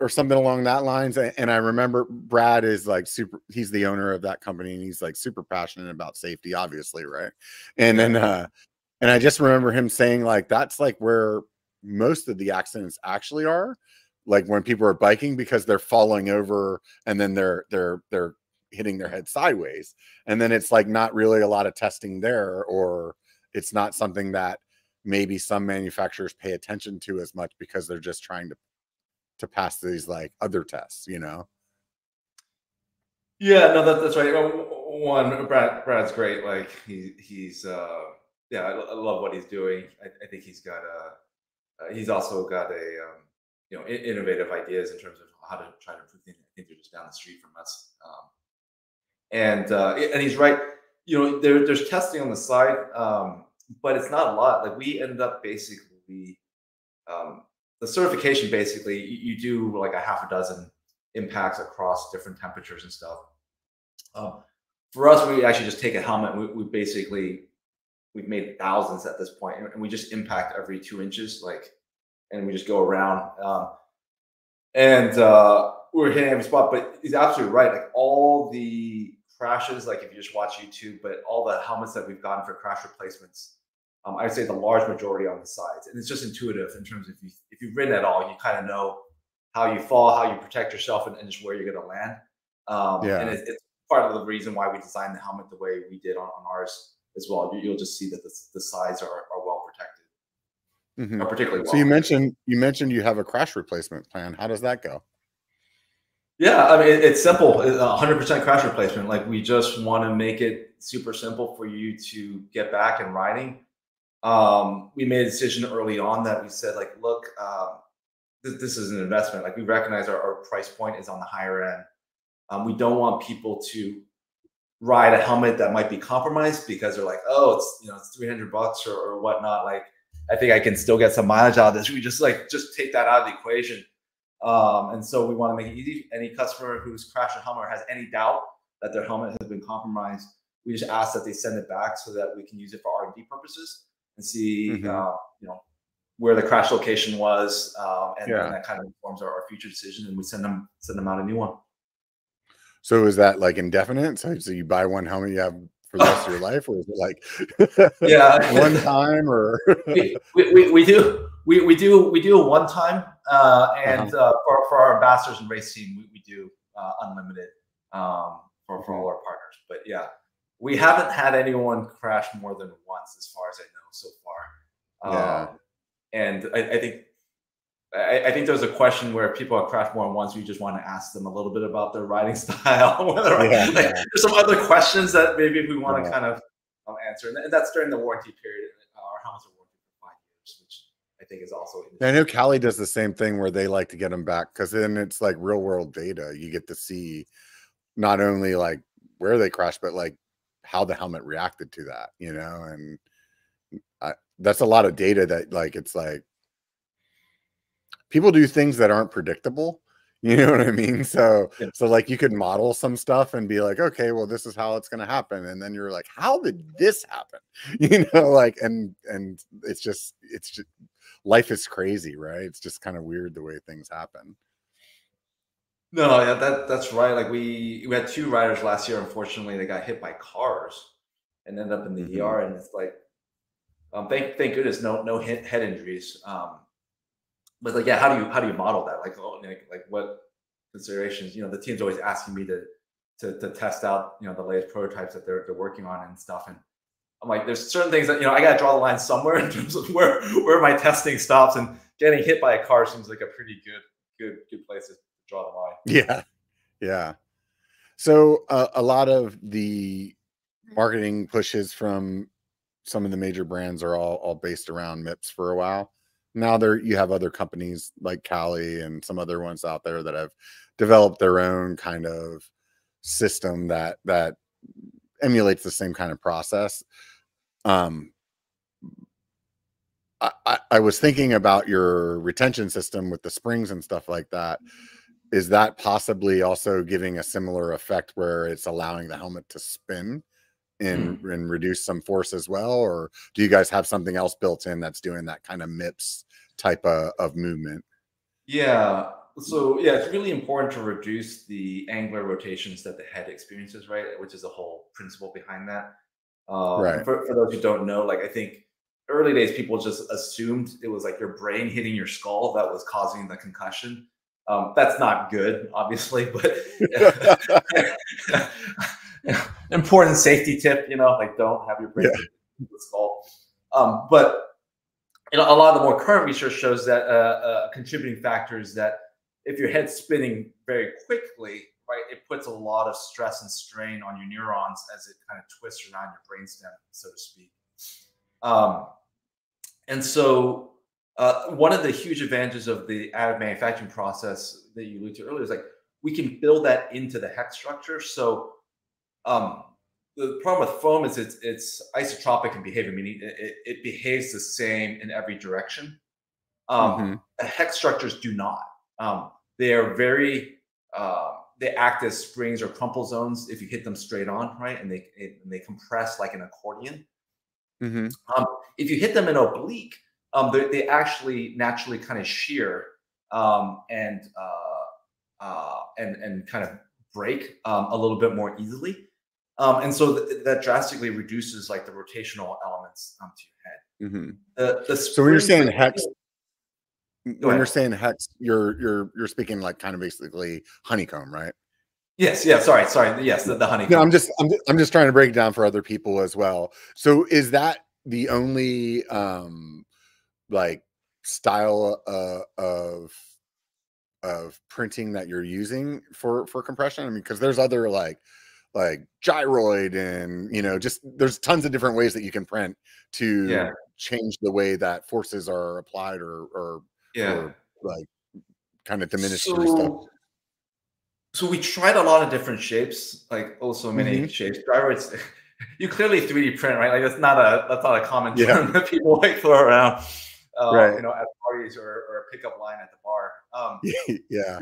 or something along that lines. And I remember Brad is like super, he's the owner of that company and he's like super passionate about safety, obviously. Right. And then, uh, and I just remember him saying like, that's like where most of the accidents actually are, like when people are biking, because they're falling over and then they're, they're, they're hitting their head sideways. And then it's like, not really a lot of testing there, or it's not something that maybe some manufacturers pay attention to as much because they're just trying to, to pass these like other tests, you know? Yeah, no, that, that's right. One, Brad, Brad's great. Like he, he's, uh, yeah, I, I love what he's doing. I, I think he's got a, uh, he's also got a, um, you know, innovative ideas in terms of how to try to improve things. I think they're just down the street from us. Um, and, uh, and he's right. You know, there, there's testing on the side, um, but it's not a lot. Like we ended up basically, um, the certification, basically you, you do like a half a dozen impacts across different temperatures and stuff. Um, for us, we actually just take a helmet. We, we basically, we've made thousands at this point and we just impact every two inches, like, and we just go around. Um, and uh, we're hitting every spot, but he's absolutely right. Like all the crashes, like if you just watch YouTube, but all the helmets that we've gotten for crash replacements, um, I would say the large majority on the sides. And it's just intuitive in terms of if, you, if you've ridden at all, you kind of know how you fall, how you protect yourself, and, and just where you're going to land. Um, yeah. And it, it's part of the reason why we designed the helmet the way we did on, on ours as well. You, you'll just see that the, the sides are, are well protected. Mm-hmm. Or particularly well. So you mentioned, you mentioned you have a crash replacement plan. How does that go? Yeah, I mean, it's simple, one hundred percent crash replacement. Like we just want to make it super simple for you to get back and riding. Um, we made a decision early on that we said like, look, uh, th this is an investment. Like we recognize our, our price point is on the higher end. Um, we don't want people to ride a helmet that might be compromised because they're like, oh, it's, you know, it's three hundred bucks or, or whatnot. Like, I think I can still get some mileage out of this. We just like, just take that out of the equation. Um, and so we want to make it easy. Any customer who's crashed a helmet or has any doubt that their helmet has been compromised, we just ask that they send it back so that we can use it for R and D purposes and see, mm-hmm. uh, you know, where the crash location was. Um, and, yeah. and that kind of informs our, our future decision. And we send them, send them out a new one. So is that like indefinite? So, so you buy one helmet you have for the rest of your life, or is it like yeah. one time or? we, we, we do. We, we do we do a one time uh, and uh, for, for our ambassadors and race team we, we do uh, unlimited um, for, for all our partners. But yeah, we haven't had anyone crash more than once as far as I know so far. Yeah. Um, and I, I think I, I think there's a question where people have crashed more than once. We just want to ask them a little bit about their riding style. Whether, yeah, like, yeah. There's some other questions that maybe we want yeah. to kind of um, answer, and that's during the warranty period. Our helmets are warranty for five years, which I think is also. I know Kali does the same thing where they like to get them back because then it's like real world data. You get to see not only like where they crashed, but like how the helmet reacted to that, you know? And I, that's a lot of data that like, it's like, people do things that aren't predictable. You know what I mean? So, yeah. so like you could model some stuff and be like, okay, well, this is how it's going to happen. And then you're like, how did this happen? You know, like, and, and it's just, it's just, life is crazy, right? It's just kind of weird the way things happen. No, yeah, that, that's right. Like we, we had two riders last year, unfortunately, they got hit by cars and ended up in the mm-hmm. E R. And it's like, um, thank, thank goodness, no, no hit, head injuries. Um, But like, yeah, how do you how do you model that? Like, oh, like, like what considerations? You know, the team's always asking me to to to test out, you know, the latest prototypes that they're they're working on and stuff. And I'm like, there's certain things that, you know, I gotta draw the line somewhere in terms of where where my testing stops. And getting hit by a car seems like a pretty good good good place to draw the line. Yeah, yeah. So uh, a lot of the marketing pushes from some of the major brands are all all based around MIPS for a while. Now there you have other companies like Kali and some other ones out there that have developed their own kind of system that that emulates the same kind of process. Um, I, I, I was thinking about your retention system with the springs and stuff like that. Is that possibly also giving a similar effect where it's allowing the helmet to spin and, mm. and reduce some force as well? Or do you guys have something else built in that's doing that kind of MIPS type of, of movement? Yeah. So yeah, it's really important to reduce the angular rotations that the head experiences, right? Which is the whole principle behind that. Um, right. For, for those who don't know, like I think early days, people just assumed it was like your brain hitting your skull that was causing the concussion. Um, that's not good, obviously, but important safety tip, you know, like don't have your brain yeah. hit the skull. Um, but you know, a lot of the more current research shows that uh, uh, contributing factor is that if your head's spinning very quickly, right, it puts a lot of stress and strain on your neurons as it kind of twists around your brainstem, so to speak. Um, and so uh, one of the huge advantages of the additive manufacturing process that you alluded to earlier is like we can build that into the hex structure. So Um, the problem with foam is it's, it's isotropic in behavior, meaning it, it behaves the same in every direction. Um, mm-hmm. Hex structures do not. Um, they are very, uh, they act as springs or crumple zones if you hit them straight on, right? And they, it, and they compress like an accordion. Mm-hmm. Um, if you hit them in oblique, um, they, they actually naturally kind of shear um, and, uh, uh, and, and kind of break um, a little bit more easily. Um, and so th that drastically reduces like the rotational elements um, to your head. Mm-hmm. the, the so when you're saying hex, when ahead. you're saying hex, you're you're you're speaking like kind of basically honeycomb, right? Yes. Yeah. Sorry. Sorry. Yes. The, the honeycomb. No, I'm just I'm just, I'm just trying to break it down for other people as well. So is that the only um, like style uh, of of printing that you're using for for compression? I mean, because there's other like. like gyroid and, you know, just there's tons of different ways that you can print to yeah. change the way that forces are applied or, or, yeah. or like kind of diminish. So, stuff. so we tried a lot of different shapes, like oh, so many mm-hmm. shapes. Gyroids, you clearly three D print, right? Like that's not a, that's not a common yeah. term that people like throw around, um, right. you know, at parties or, or a pickup line at the bar. Um, yeah.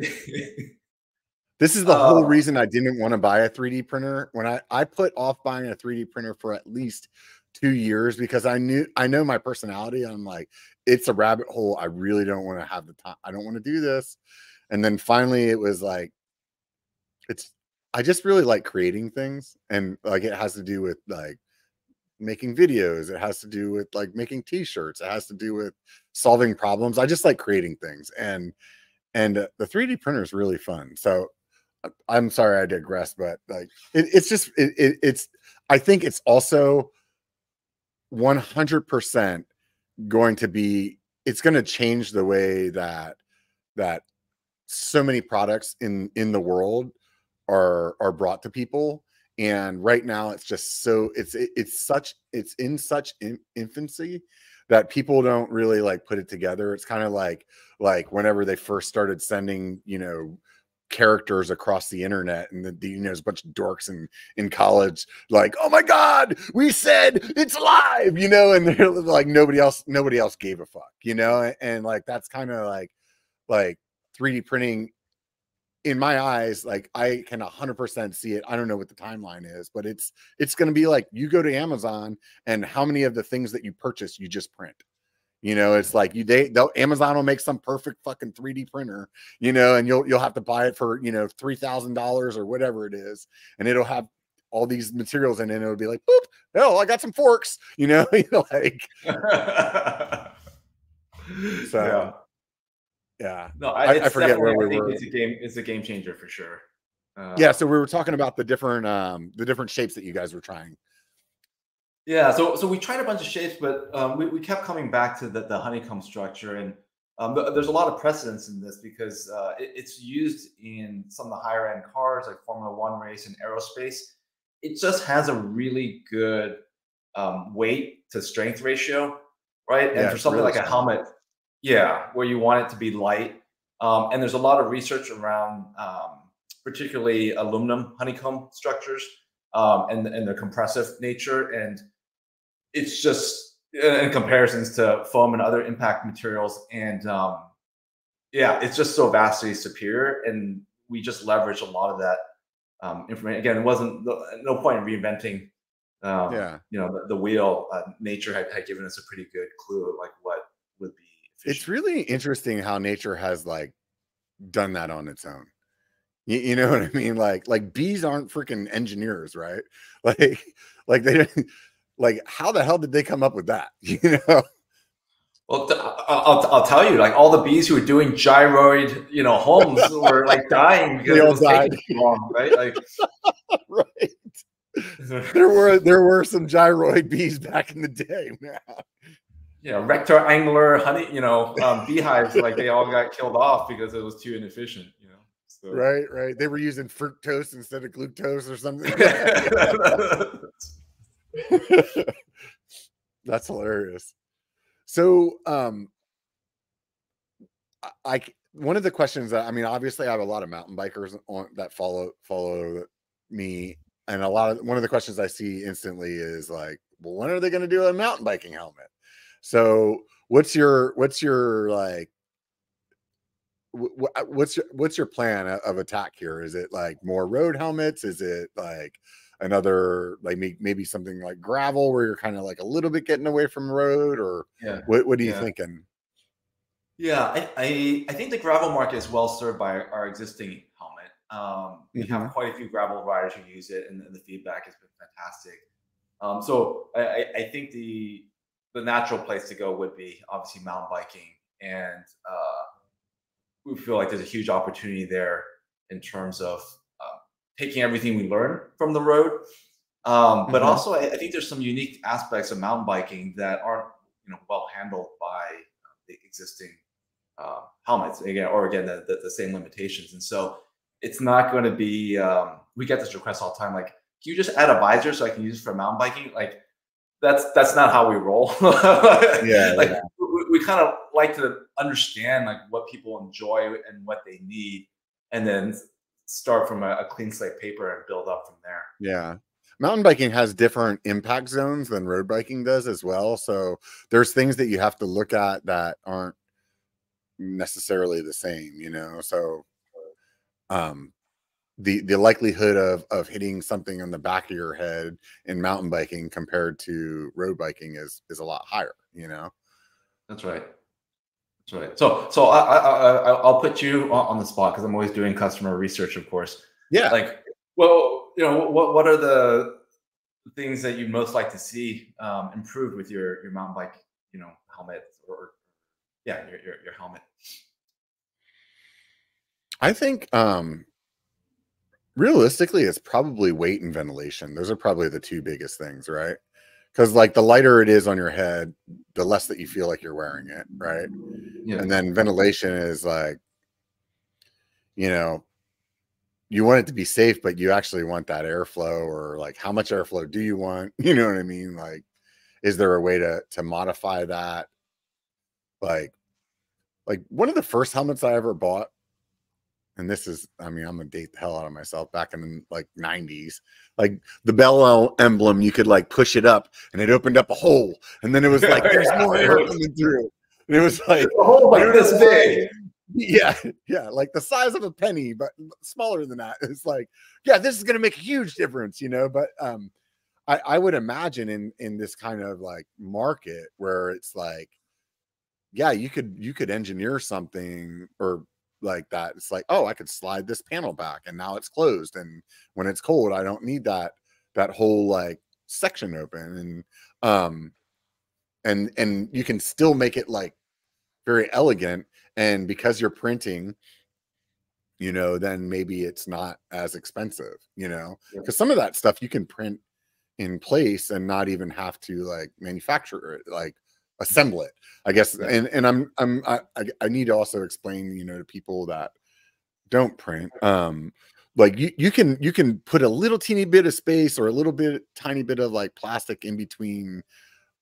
This is the uh, whole reason I didn't want to buy a three D printer. When I, I put off buying a three D printer for at least two years because I knew I know my personality. I'm like, it's a rabbit hole. I really don't want to have the time. I don't want to do this. And then finally it was like, it's I just really like creating things. And like it has to do with like making videos. It has to do with like making t-shirts. It has to do with solving problems. I just like creating things. And and uh, the three D printer is really fun. So I'm sorry I digress, but like it, it's just it, it, it's I think it's also one hundred percent going to be it's going to change the way that that so many products in in the world are are brought to people. And right now it's just so it's it, it's such it's in such in, infancy that people don't really like put it together. It's kind of like like whenever they first started sending, you know, characters across the internet, and the, the you know, there's a bunch of dorks in in college like, oh my god, we said it's live, you know, and they're like nobody else nobody else gave a fuck, you know, and, and like that's kind of like like three D printing, in my eyes, like I can one hundred percent see it. I don't know what the timeline is, but it's it's going to be like you go to Amazon and how many of the things that you purchase you just print. You know, it's like you they they'll Amazon will make some perfect fucking three D printer, you know, and you'll you'll have to buy it for, you know, three thousand dollars or whatever it is, and it'll have all these materials in it, and it'll be like, boop, oh, I got some forks, you know, like. So. Yeah. Yeah, no, I, I forget where we I think were. It's a game. It's a game changer for sure. Uh, yeah, so we were talking about the different um, the different shapes that you guys were trying. Yeah, so so we tried a bunch of shapes, but um, we we kept coming back to the, the honeycomb structure, and um, there's a lot of precedence in this because uh, it, it's used in some of the higher end cars like Formula One race and aerospace. It just has a really good um, weight to strength ratio, right? And yeah, for something really like strong. A helmet. Yeah, where you want it to be light. Um, and there's a lot of research around um, particularly aluminum honeycomb structures um, and, and their compressive nature. And it's just in comparisons to foam and other impact materials. And um, yeah, it's just so vastly superior. And we just leverage a lot of that um, information. Again, it wasn't no point in reinventing, um, yeah. you know, the, the wheel. Uh, nature had, had given us a pretty good clue of like what would be. It's really interesting how nature has like done that on its own. You, you know what I mean? Like, like bees aren't freaking engineers, right? Like, like they didn't, like, how the hell did they come up with that? You know? Well, I'll, I'll tell you, like all the bees who were doing gyroid, you know, homes were like dying because it was died. Taking too long, right? Like, right. There were, there were some gyroid bees back in the day, man. Yeah, rectangular honey, you know, um, beehives, like they all got killed off because it was too inefficient, you know. So. Right, right. They were using fructose instead of glucose or something. That's hilarious. So, um, I, I one of the questions that I mean, obviously, I have a lot of mountain bikers on that follow follow me, and a lot of one of the questions I see instantly is like, well, when are they going to do a mountain biking helmet? So what's your, what's your, like, what's your, what's your plan of attack here? Is it like more road helmets? Is it like another, like maybe something like gravel where you're kind of like a little bit getting away from road or yeah. what, what are you yeah. thinking? Yeah. I, I, I think the gravel market is well served by our existing helmet. Um, we mm-hmm. have quite a few gravel riders who use it and the feedback has been fantastic. Um, so I, I think the, The natural place to go would be obviously mountain biking, and uh, we feel like there's a huge opportunity there in terms of uh, taking everything we learn from the road. Um, but mm-hmm. also, I, I think there's some unique aspects of mountain biking that aren't, you know, well handled by uh, the existing uh, helmets, again, or again the, the, the same limitations. And so, it's not going to be. Um, we get this request all the time, like, can you just add a visor so I can use it for mountain biking, like. That's that's not how we roll. yeah, like yeah. we, we kind of like to understand like what people enjoy and what they need, and then start from a, a clean slate paper and build up from there. Yeah, mountain biking has different impact zones than road biking does as well. So there's things that you have to look at that aren't necessarily the same, you know. So um, the the likelihood of of hitting something on the back of your head in mountain biking compared to road biking is is a lot higher, you know. That's right. That's right. So so I, I, I I'll put you on the spot because I'm always doing customer research, of course. Yeah. Like, well, you know, what what are the things that you'd most like to see um, improved with your your mountain bike, you know, helmet or yeah, your your, your helmet? I think. Um, Realistically, it's probably weight and ventilation. Those are probably the two biggest things, right? Because like the lighter it is on your head, the less that you feel like you're wearing it, right? Yeah. And then ventilation is like, you know, you want it to be safe, but you actually want that airflow, or like how much airflow do you want? You know what I mean? Like, is there a way to to modify that? Like, like one of the first helmets I ever bought. And this is, I mean, I'm going to date the hell out of myself back in the like nineties, like the Bell emblem, you could like push it up and it opened up a hole. And then it was like, there's more air coming through. And it was like, oh, like this big. Yeah, yeah, like the size of a penny, but smaller than that. It's like, yeah, this is going to make a huge difference, you know. But um, I, I would imagine in in this kind of like market where it's like, yeah, you could you could engineer something or like that. It's like, oh, I could slide this panel back, and now it's closed. And when it's cold, I don't need that that whole like section open. And um, and and you can still make it like very elegant. And because you're printing, you know, then maybe it's not as expensive, you know, because yeah. some of that stuff you can print in place and not even have to like manufacture it, like assemble it, I guess. Yeah. And and I'm I'm I, I need to also explain, you know, to people that don't print, um, like you you can you can put a little teeny bit of space or a little bit tiny bit of like plastic in between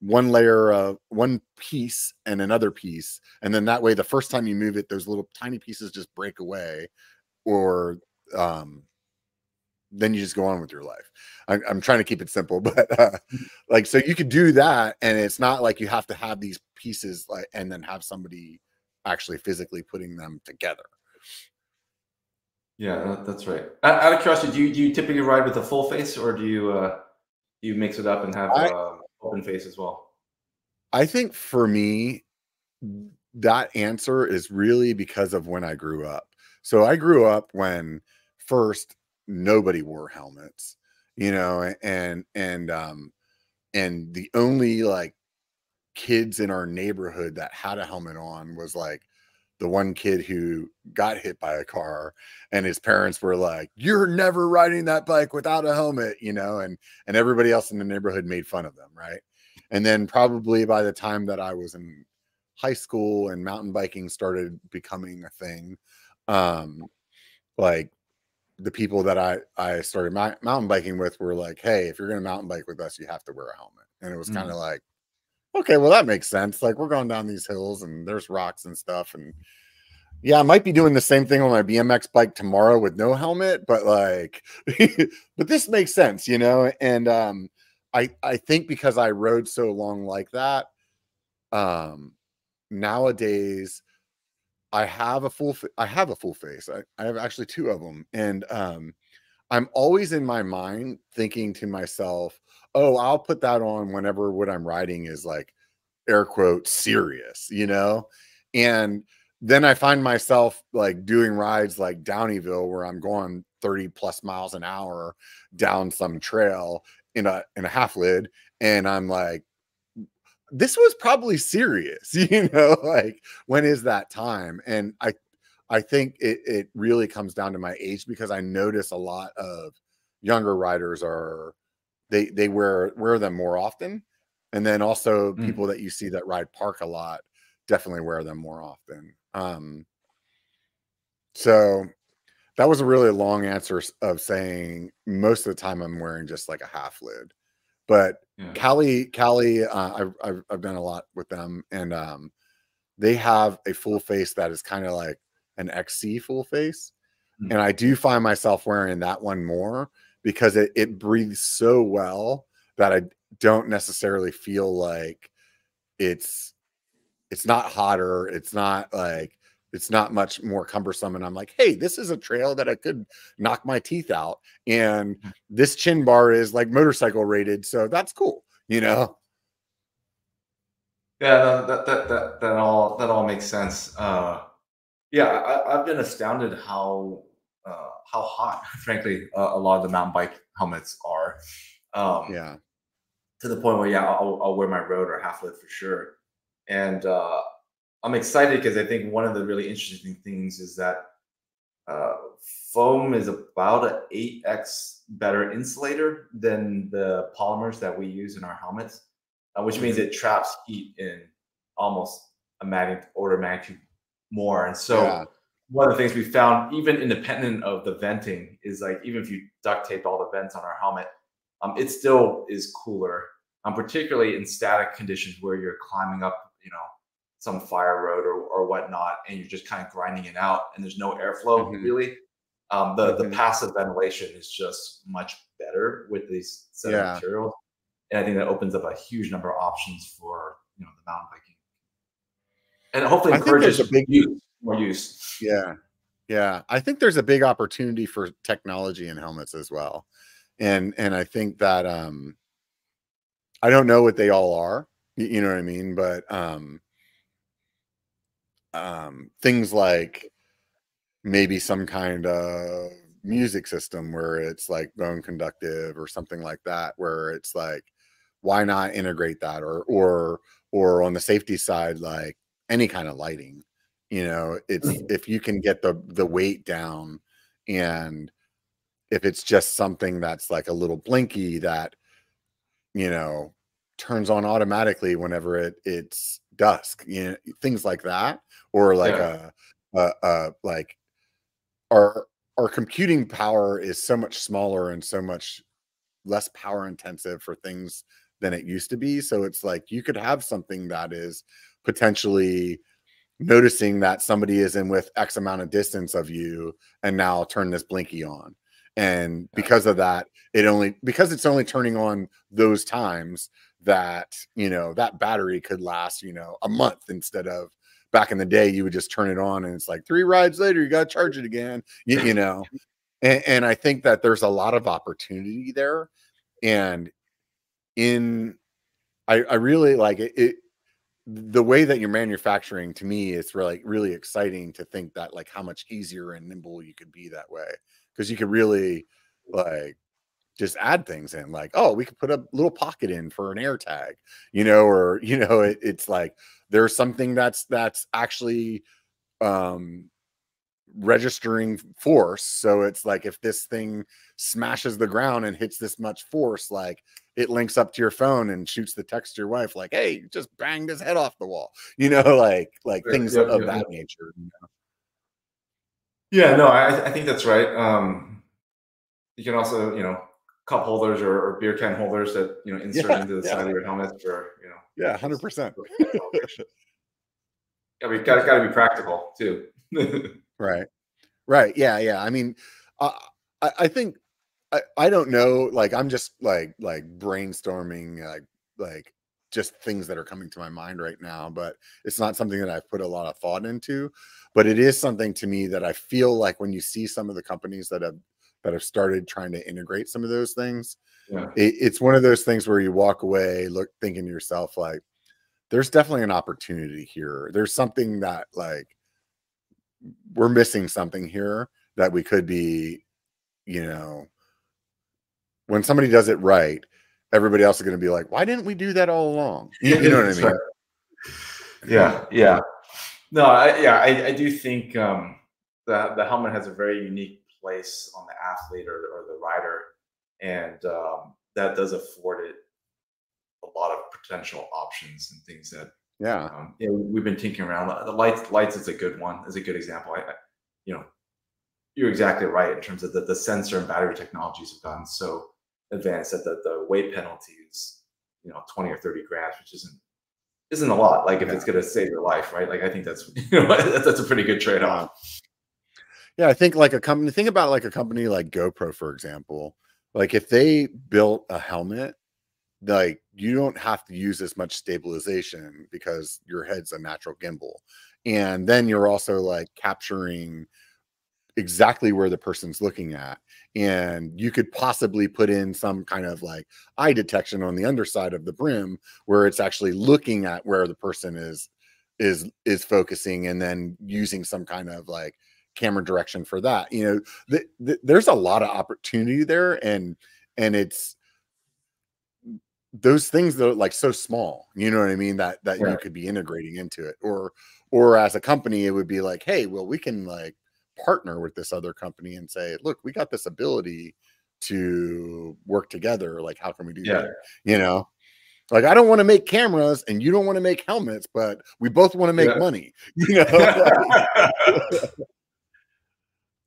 one layer of one piece and another piece, and then that way the first time you move it, those little tiny pieces just break away, or um then you just go on with your life. I, i'm trying to keep it simple, but uh, like, so you could do that, and it's not like you have to have these pieces like and then have somebody actually physically putting them together. Yeah, that's right. Out of curiosity, do you, do you typically ride with a full face, or do you uh do you mix it up and have I, uh, open face as well? I think for me, that answer is really because of when I grew up. So I grew up when first nobody wore helmets, you know, and and um and the only like kids in our neighborhood that had a helmet on was like the one kid who got hit by a car, and his parents were like, "You're never riding that bike without a helmet," you know, and, and everybody else in the neighborhood made fun of them. Right. And then probably by the time that I was in high school and mountain biking started becoming a thing, um, like the people that I, I started my mountain biking with were like, "Hey, if you're going to mountain bike with us, you have to wear a helmet." And it was mm-hmm. kind of like, okay, well, that makes sense. Like, we're going down these hills and there's rocks and stuff. And yeah, I might be doing the same thing on my B M X bike tomorrow with no helmet, but like, but this makes sense, you know? And, um, I, I think because I rode so long like that, um, nowadays I have a full, I have a full face. I, I have actually two of them. And, um, I'm always in my mind thinking to myself, oh, I'll put that on whenever what I'm writing is like air quote serious, you know? And then I find myself like doing rides like Downeyville where I'm going thirty plus miles an hour down some trail in a, in a half lid. And I'm like, this was probably serious, you know, like when is that time? And I, I think it, it really comes down to my age, because I notice a lot of younger riders are, they they wear wear them more often, and then also mm. people that you see that ride park a lot definitely wear them more often. Um so that was a really long answer of saying most of the time I'm wearing just like a half lid, but yeah. Kali Kali uh, I've, I've I've done a lot with them, and um they have a full face that is kind of like an X C full face, mm. and I do find myself wearing that one more, because it, it breathes so well that I don't necessarily feel like it's, it's not hotter. It's not like, it's not much more cumbersome. And I'm like, hey, this is a trail that I could knock my teeth out. And this chin bar is like motorcycle rated. So that's cool. You know? Yeah. That, that, that, that all, that all makes sense. Uh, yeah. I, I've been astounded how, Uh, how hot, frankly, uh, a lot of the mountain bike helmets are. Um, yeah. To the point where, yeah, I'll, I'll wear my road or half lid for sure. And uh, I'm excited because I think one of the really interesting things is that uh, foam is about an eight X better insulator than the polymers that we use in our helmets, uh, which means it traps heat in almost a magnitude, order of magnitude more. And so, yeah. One of the things we found, even independent of the venting, is like, even if you duct taped all the vents on our helmet, um, it still is cooler, um, particularly in static conditions where you're climbing up, you know, some fire road or, or whatnot, and you're just kind of grinding it out and there's no airflow mm-hmm. really. Um, the, mm-hmm. the passive ventilation is just much better with these set yeah. of materials. And I think that opens up a huge number of options for, you know, the mountain biking. And hopefully encourages a big use. more use. Yeah. Yeah. I think there's a big opportunity for technology in helmets as well. And, and I think that, um, I don't know what they all are, you know what I mean? But, um, um, things like maybe some kind of music system where it's like bone conductive or something like that, where it's like, why not integrate that? Or, or, or on the safety side, like any kind of lighting, you know, it's, if you can get the, the weight down, and if it's just something that's like a little blinky that, you know, turns on automatically whenever it it's dusk, you know, things like that, or like yeah. a, a, a, like our, our computing power is so much smaller and so much less power intensive for things than it used to be. So it's like, you could have something that is potentially noticing that somebody is in with X amount of distance of you, and now turn this blinky on. And because of that, it only, because it's only turning on those times that, you know, that battery could last, you know, a month, instead of back in the day, you would just turn it on and it's like three rides later, you got to charge it again, you, you know? And, and I think that there's a lot of opportunity there. And in, I, I really like it, it, the way that you're manufacturing, to me, it's really, really exciting to think that like how much easier and nimble you could be that way. Cause you could really like just add things in, like, oh, we could put a little pocket in for an air tag, you know, or, you know, it, it's like, there's something that's, that's actually um, registering force. So it's like, if this thing smashes the ground and hits this much force, like it links up to your phone and shoots the text to your wife, like, hey, you just banged his head off the wall, you know, like, like yeah, things yeah, of yeah, that yeah. nature, you know? Yeah, no, I, I think that's right. Um, you can also, you know, cup holders or, or beer can holders that, you know, insert yeah, into the yeah. side of your helmet for, you know. Yeah, one hundred percent. Yeah, we've got, got to be practical too. Right. Right. Yeah. Yeah. I mean, uh, I, I think, I, I don't know, like, I'm just like, like brainstorming, like, like just things that are coming to my mind right now, but it's not something that I've put a lot of thought into. But it is something to me that I feel like when you see some of the companies that have that have started trying to integrate some of those things, yeah. it, it's one of those things where you walk away look thinking to yourself, like, there's definitely an opportunity here. There's something that like we're missing something here that we could be, you know, when somebody does it right, everybody else is going to be like, why didn't we do that all along? You, you know what I mean? Right. Yeah, yeah. No, I, yeah, I, I do think um, the, the helmet has a very unique place on the athlete or, or the rider, and um, that does afford it a lot of potential options and things that yeah, um, yeah we've been tinkering around. The lights, lights is a good one, is a good example. I, I, you know, you're exactly right in terms of that the sensor and battery technologies have gotten so advanced that the, the weight penalty is, you know, twenty or thirty grams, which isn't isn't a lot, like if yeah. it's going to save your life, right? Like I think that's, you know, that's a pretty good trade-off. Yeah, I think like a company, think about like a company like GoPro, for example, like if they built a helmet, like you don't have to use as much stabilization because your head's a natural gimbal. And then you're also like capturing exactly where the person's looking at. And you could possibly put in some kind of like eye detection on the underside of the brim where it's actually looking at where the person is, is, is focusing, and then using some kind of like camera direction for that. You know, th th there's a lot of opportunity there, and, and it's those things that are like so small, you know what I mean? That, that right. you could be integrating into it, or, or as a company, it would be like, hey, well, we can like partner with this other company and say, look, we got this ability to work together, like how can we do yeah. that? You know, like I don't want to make cameras and you don't want to make helmets, but we both want to make yeah. money, you know.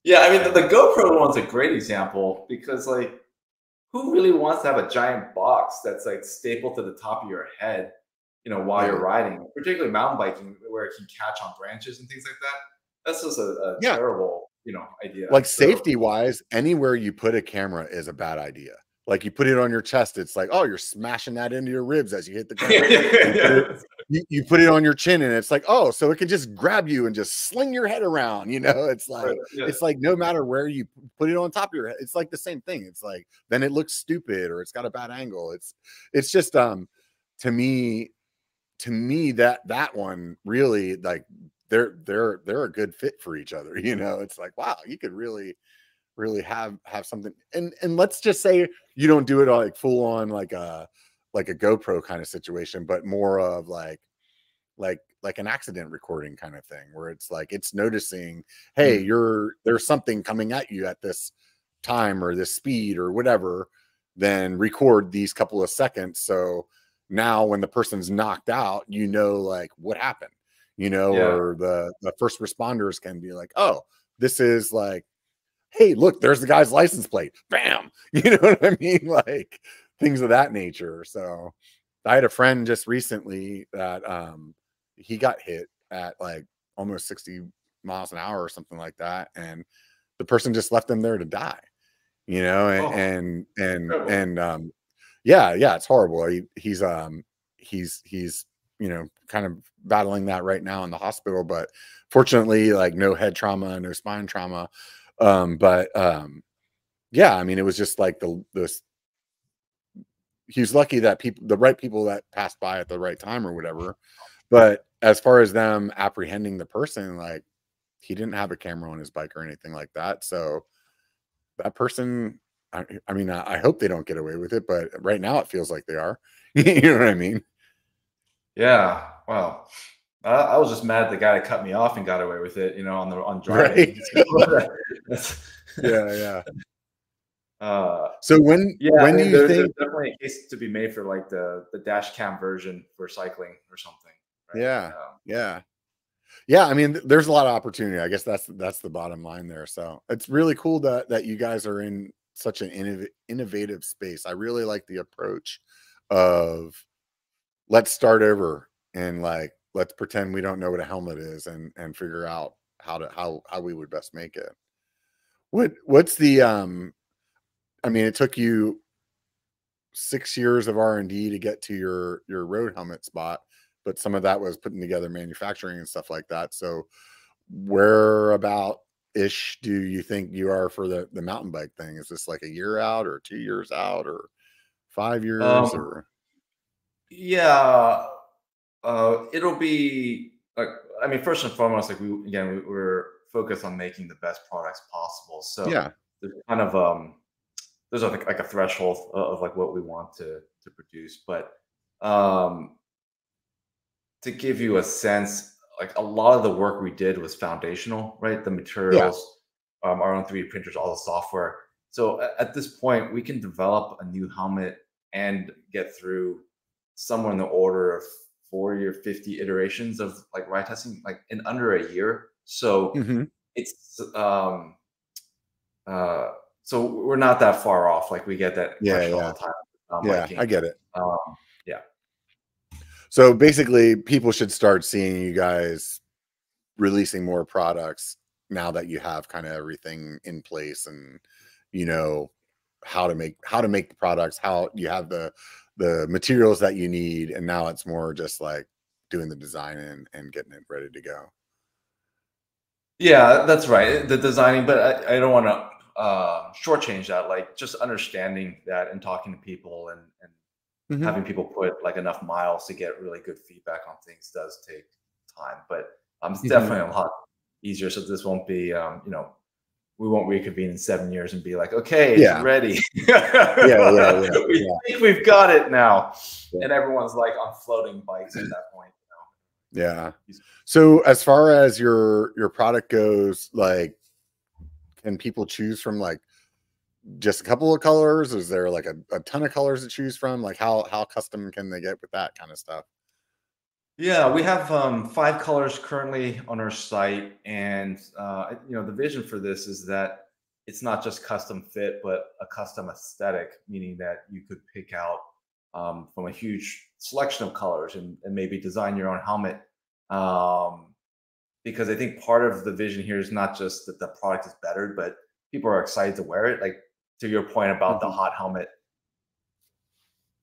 Yeah, I mean the, the GoPro one's a great example, because like who really wants to have a giant box that's like stapled to the top of your head, you know, while yeah. you're riding, particularly mountain biking where it can catch on branches and things like that. That's just a, a yeah. terrible, you know, idea. Like so, safety wise, anywhere you put a camera is a bad idea. Like you put it on your chest, it's like, oh, you're smashing that into your ribs as you hit the ground. yeah. you, put it, you, you put it on your chin and it's like, oh, so it can just grab you and just sling your head around. You know, it's like, right. yeah. it's like, no matter where you put it on top of your head, it's like the same thing. It's like, then it looks stupid or it's got a bad angle. It's, it's just, um, to me, to me that, that one really, like, they're, they're, they're a good fit for each other. You know, it's like, wow, you could really, really have, have something. And, and let's just say you don't do it all like full on, like a, like a GoPro kind of situation, but more of like, like, like an accident recording kind of thing where it's like, it's noticing, hey, mm-hmm. you're, there's something coming at you at this time or this speed or whatever, then record these couple of seconds. So now when the person's knocked out, you know, like what happened, you know, yeah. or the, the first responders can be like, oh, this is like, hey, look, there's the guy's license plate. Bam. You know what I mean? Like, things of that nature. So I had a friend just recently that um he got hit at like almost sixty miles an hour or something like that, and the person just left him there to die, you know. And oh, and and, and um yeah yeah it's horrible. He, he's um he's he's you know, kind of battling that right now in the hospital, but fortunately, like, no head trauma, no spine trauma, um but um yeah I mean, it was just like the this he was lucky that people, the right people that passed by at the right time or whatever. But as far as them apprehending the person, like, he didn't have a camera on his bike or anything like that. So that person, I, I mean, I, I hope they don't get away with it, but right now it feels like they are. You know what I mean? Yeah. Wow. I, I was just mad at the guy that cut me off and got away with it, you know, on the, on driving. Right. yeah. Yeah. Uh, so when, yeah, when I mean, do you there's, think there's definitely a case to be made for like the, the dash cam version for cycling or something. Right? Yeah. Um, yeah. Yeah. I mean, there's a lot of opportunity. I guess that's, that's the bottom line there. So it's really cool that, that you guys are in such an innov innovative space. I really like the approach of let's start over and like, let's pretend we don't know what a helmet is and, and figure out how to, how, how we would best make it. What, what's the, um, I mean, it took you six years of R and D to get to your, your road helmet spot, but some of that was putting together manufacturing and stuff like that. So where about ish do you think you are for the, the mountain bike thing? Is this like a year out or two years out or five years um, or? Yeah, uh, it'll be like, I mean, first and foremost, like we, again, we, we're focused on making the best products possible. So yeah, there's kind of, um, there's like, like a threshold of like what we want to, to produce. But um, to give you a sense, like a lot of the work we did was foundational, right? The materials, yeah. um, our own three D printers, all the software. So at this point, we can develop a new helmet and get through somewhere in the order of forty or fifty iterations of like ride testing, like in under a year. So mm-hmm. it's, um, uh, so we're not that far off. Like we get that yeah, yeah. all the time. Um, yeah, liking. I get it. Um, yeah. So basically people should start seeing you guys releasing more products now that you have kind of everything in place and you know how to make, how to make the products, how you have the, the materials that you need. And now it's more just like doing the design and, and getting it ready to go. Yeah, that's right. The designing, but I, I don't want to, uh shortchange that, like just understanding that and talking to people and, and mm-hmm. having people put like enough miles to get really good feedback on things does take time, but um, it's mm-hmm. definitely a lot easier. So this won't be um you know, we won't reconvene in seven years and be like, okay, yeah. it's ready. yeah, yeah, yeah, we yeah. think we've got it now, yeah. and everyone's like on floating bikes at that point, you know? Yeah. So as far as your your product goes, like, and people choose from like just a couple of colors? Is there like a, a ton of colors to choose from? Like how, how custom can they get with that kind of stuff? Yeah, we have um, five colors currently on our site. And, uh, you know, the vision for this is that it's not just custom fit, but a custom aesthetic, meaning that you could pick out um, from a huge selection of colors and, and maybe design your own helmet. Um, Because I think part of the vision here is not just that the product is better, but people are excited to wear it. Like to your point about mm-hmm. the hot helmet,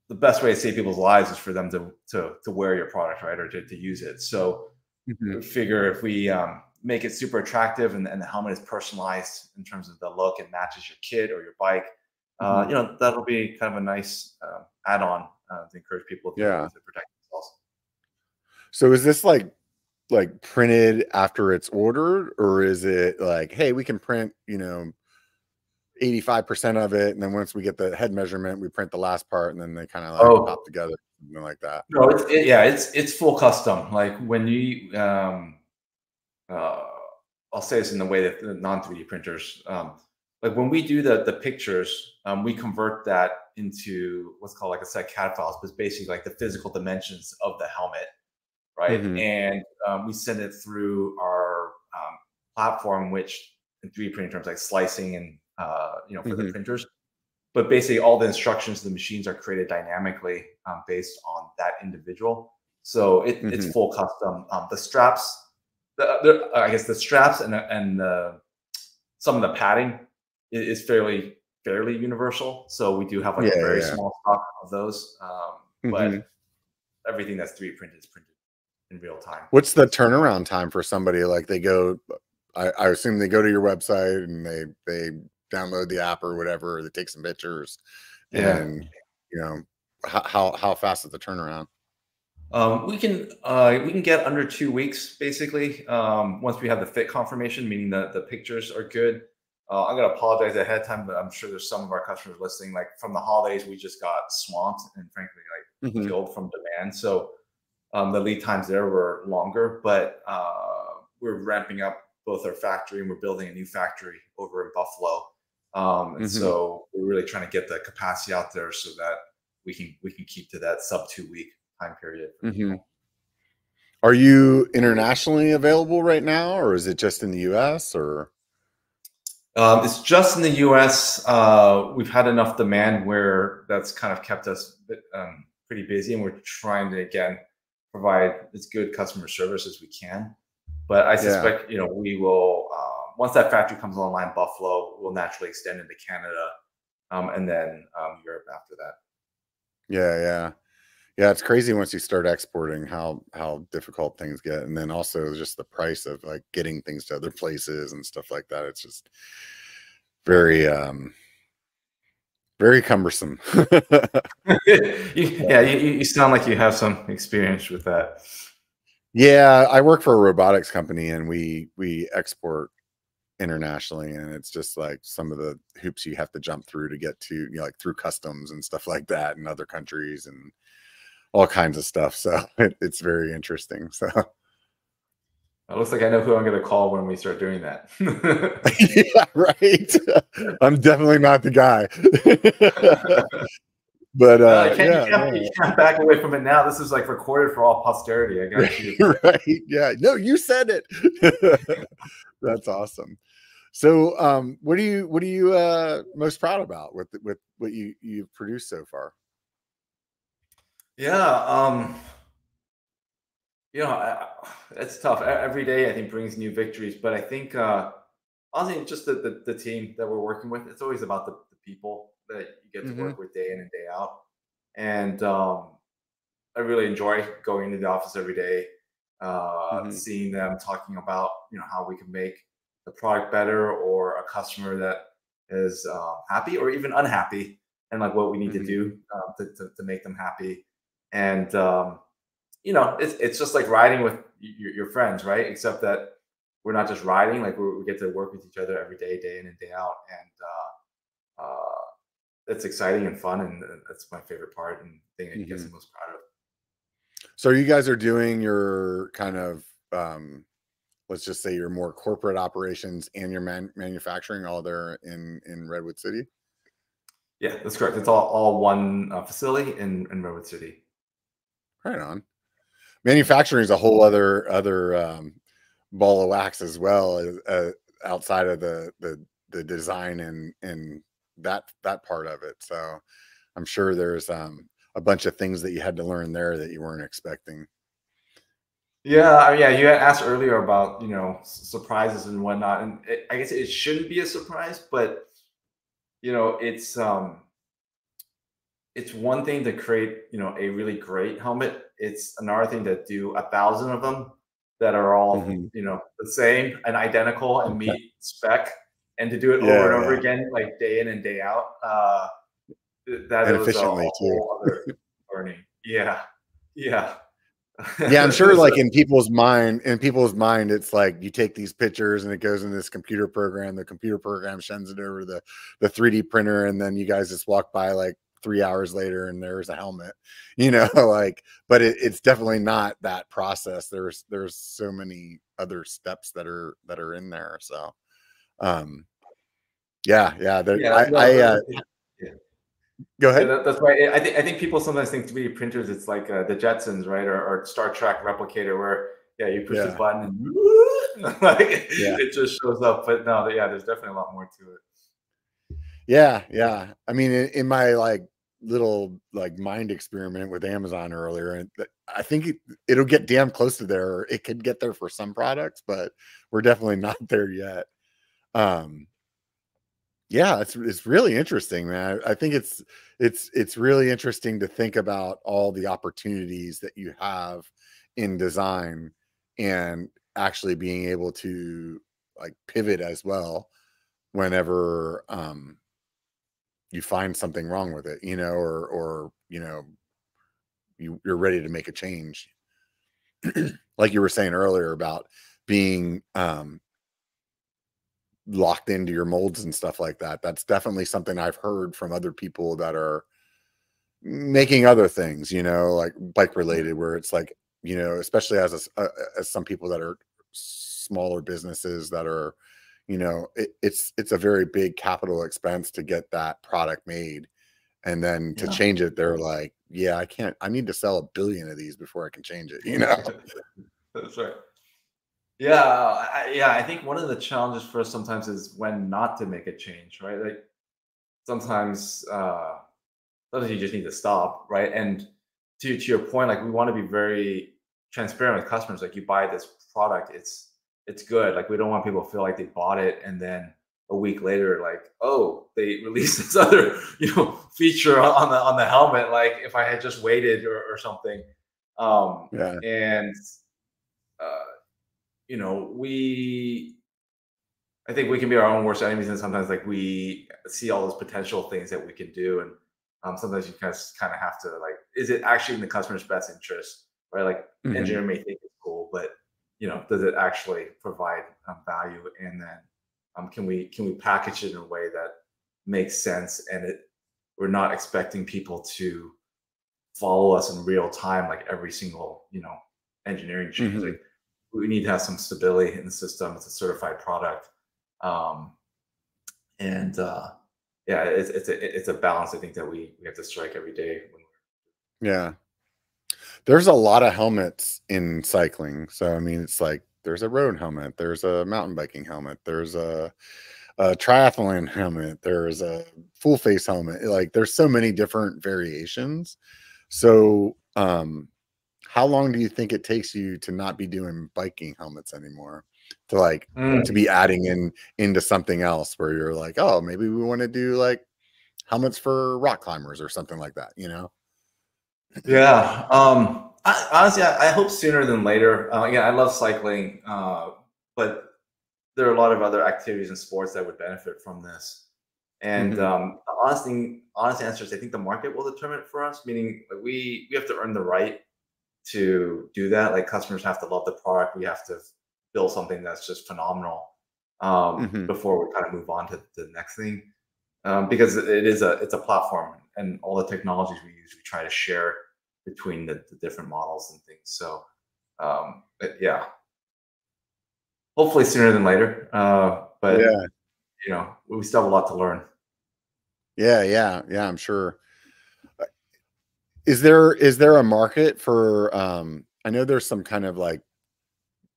the best way to save people's lives is for them to to to wear your product, right, or to, to use it. So mm-hmm. figure if we um, make it super attractive and, and the helmet is personalized in terms of the look and matches your kid or your bike, uh, mm-hmm. you know, that'll be kind of a nice uh, add-on uh, to encourage people to, yeah. to protect themselves. So is this like like printed after it's ordered, or is it like, hey, we can print, you know, eighty-five percent of it, and then once we get the head measurement, we print the last part, and then they kind of like oh. pop together, something like that? No, it's, it, yeah, it's it's full custom. Like when you, um, uh, I'll say this in the way that the non three D printers, um, like when we do the the pictures, um, we convert that into what's called, like I said, C A D files, but it's basically like the physical dimensions of the helmet, right? Mm-hmm. And um, we send it through our um, platform, which in three D printing terms, like slicing and Uh, you know, for mm-hmm. the printers, but basically all the instructions to the machines are created dynamically um, based on that individual. So it, mm-hmm. it's full custom. Um, the straps, the, the, I guess the straps and and the, some of the padding is fairly fairly universal. So we do have like yeah, a very yeah. small stock of those, um, mm-hmm. but everything that's three D printed is printed in real time. What's the turnaround time for somebody? Like they go, I, I assume they go to your website and they they. download the app or whatever, that take some pictures, yeah. and you know, how how fast is the turnaround? Um, we can uh, we can get under two weeks basically. Um, once we have the fit confirmation, meaning that the pictures are good. Uh, I'm gonna apologize ahead of time, but I'm sure there's some of our customers listening. Like from the holidays, we just got swamped and frankly like mm-hmm. killed from demand. So um, the lead times there were longer, but uh, we're ramping up both our factory, and we're building a new factory over in Buffalo. Um, and mm-hmm. so we're really trying to get the capacity out there so that we can, we can keep to that sub two week time period. Mm-hmm. Are you internationally available right now, or is it just in the U S or? Um, it's just in the U S. Uh, we've had enough demand where that's kind of kept us um, pretty busy, and we're trying to, again, provide as good customer service as we can. But I suspect, yeah. you know, we will, uh, once that factory comes online, Buffalo will naturally extend into Canada, um, and then um, Europe after that. Yeah, yeah, yeah. It's crazy once you start exporting how how difficult things get, and then also just the price of like getting things to other places and stuff like that. It's just very, um, very cumbersome. yeah, you, you sound like you have some experience with that. Yeah, I work for a robotics company, and we we export internationally, and it's just like some of the hoops you have to jump through to get to, you know, like through customs and stuff like that in other countries and all kinds of stuff. So it, it's very interesting. So it looks like I know who I'm going to call when we start doing that. Yeah, right. I'm definitely not the guy. But uh, uh, can't, yeah, you can't, yeah. you can't back away from it now. This is like recorded for all posterity. I got you. Right. Yeah. No, you said it. That's awesome. So, um, what do you, what are you, uh, most proud about with, with what you, you've produced so far? Yeah. Um, you know, I, it's tough. Every day I think brings new victories, but I think, uh, honestly, just the, the, the team that we're working with, it's always about the, the people that you get to mm-hmm. work with day in and day out. And, um, I really enjoy going into the office every day, uh, mm-hmm. seeing them, talking about, you know, how we can make the product better, or a customer that is, uh, happy or even unhappy, and like what we need mm-hmm. to do uh, to, to, to make them happy. And, um, you know, it's, it's just like riding with your, your friends, right? Except that we're not just riding, like we get to work with each other every day, day in and day out. And, uh, uh, it's exciting and fun, and that's my favorite part and thing that you get the most proud of. So you guys are doing your kind of, um, let's just say your more corporate operations and your man- manufacturing all there in, in Redwood City? Yeah, that's correct. It's all, all one uh, facility in, in Redwood City. Right on. Manufacturing is a whole other, other um, ball of wax as well, uh, outside of the, the, the design and, and, that that part of it. So I'm sure there's um a bunch of things that you had to learn there that you weren't expecting. Yeah, yeah. You had asked earlier about, you know, surprises and whatnot, and it, I guess it shouldn't be a surprise, but you know, it's um it's one thing to create, you know, a really great helmet. It's another thing to do a thousand of them that are all, mm-hmm. you know, the same and identical and meet spec, and to do it yeah, over and over yeah. again, like day in and day out. Uh, that is a whole other learning. Yeah. Yeah. Yeah, I'm sure like in people's mind, in people's mind, it's like you take these pictures and it goes in this computer program. The computer program sends it over the the three D printer, and then you guys just walk by like three hours later and there's a helmet, you know, like, but it, it's definitely not that process. There's, there's so many other steps that are, that are in there. So, um, yeah, yeah. There, yeah I, no, I uh, yeah. Go ahead. Yeah, that, that's right. I think, I think people sometimes think three D printers, it's like uh, the Jetsons, right. Or, or Star Trek replicator where, yeah, you push yeah. the button and like, yeah. it just shows up. But no, yeah, there's definitely a lot more to it. Yeah. Yeah. I mean, in, in my like little like mind experiment with Amazon earlier, and I think it, it'll get damn close to there. It could get there for some products, but we're definitely not there yet. Um, yeah, it's, it's really interesting, man. I, I think it's, it's, it's really interesting to think about all the opportunities that you have in design and actually being able to like pivot as well whenever, um, you find something wrong with it, you know, or, or, you know, you, you're ready to make a change. Like you were saying earlier about being, um, locked into your molds and stuff like that. That's definitely something I've heard from other people that are making other things, you know, like bike related, where it's like, you know, especially as, a, as some people that are smaller businesses that are, you know, it, it's it's a very big capital expense to get that product made, and then to yeah. change it, they're like, yeah, I can't. I need to sell a billion of these before I can change it. You know, that's right. Yeah, I, yeah. I think one of the challenges for us sometimes is when not to make a change, right? Like sometimes, uh, sometimes you just need to stop, right? And to to your point, like we want to be very transparent with customers. Like you buy this product, it's. It's good. Like we don't want people to feel like they bought it and then a week later, like, oh, they released this other, you know, feature on the on the helmet. Like if I had just waited or, or something. Um, yeah. And uh, you know, we, I think we can be our own worst enemies, and sometimes like we see all those potential things that we can do, and um, sometimes you kind of kind of have to like, is it actually in the customer's best interest, right? Like mm-hmm. engineer may think it's cool, but you know, does it actually provide um, value? And then um, can we can we package it in a way that makes sense? And it we're not expecting people to follow us in real time, like every single, you know, engineering change. Mm-hmm. Like we need to have some stability in the system. It's a certified product. Um, and uh, yeah, it's, it's, a, it's a balance, I think, that we, we have to strike every day. When we're... Yeah. There's a lot of helmets in cycling. So, I mean, it's like there's a road helmet. There's a mountain biking helmet. There's a, a triathlon helmet. There's a full face helmet. Like there's so many different variations. So um, how long do you think it takes you to not be doing biking helmets anymore? To like mm. to be adding in into something else where you're like, oh, maybe we want to do like helmets for rock climbers or something like that, you know? Yeah. Um, I, honestly, I, I hope sooner than later. Uh, again, I love cycling, uh, but there are a lot of other activities and sports that would benefit from this. And mm-hmm. um, the honest thing, honest answer is I think the market will determine it for us, meaning like, we, we have to earn the right to do that. Like customers have to love the product. We have to build something that's just phenomenal um, mm-hmm. before we kind of move on to the next thing. Um, because it is a it's a platform, and all the technologies we use, we try to share between the, the different models and things. So, um, but yeah, hopefully sooner than later. Uh, but yeah. you know, we still have a lot to learn. Yeah, yeah, yeah. I'm sure. Is there is there a market for? Um, I know there's some kind of like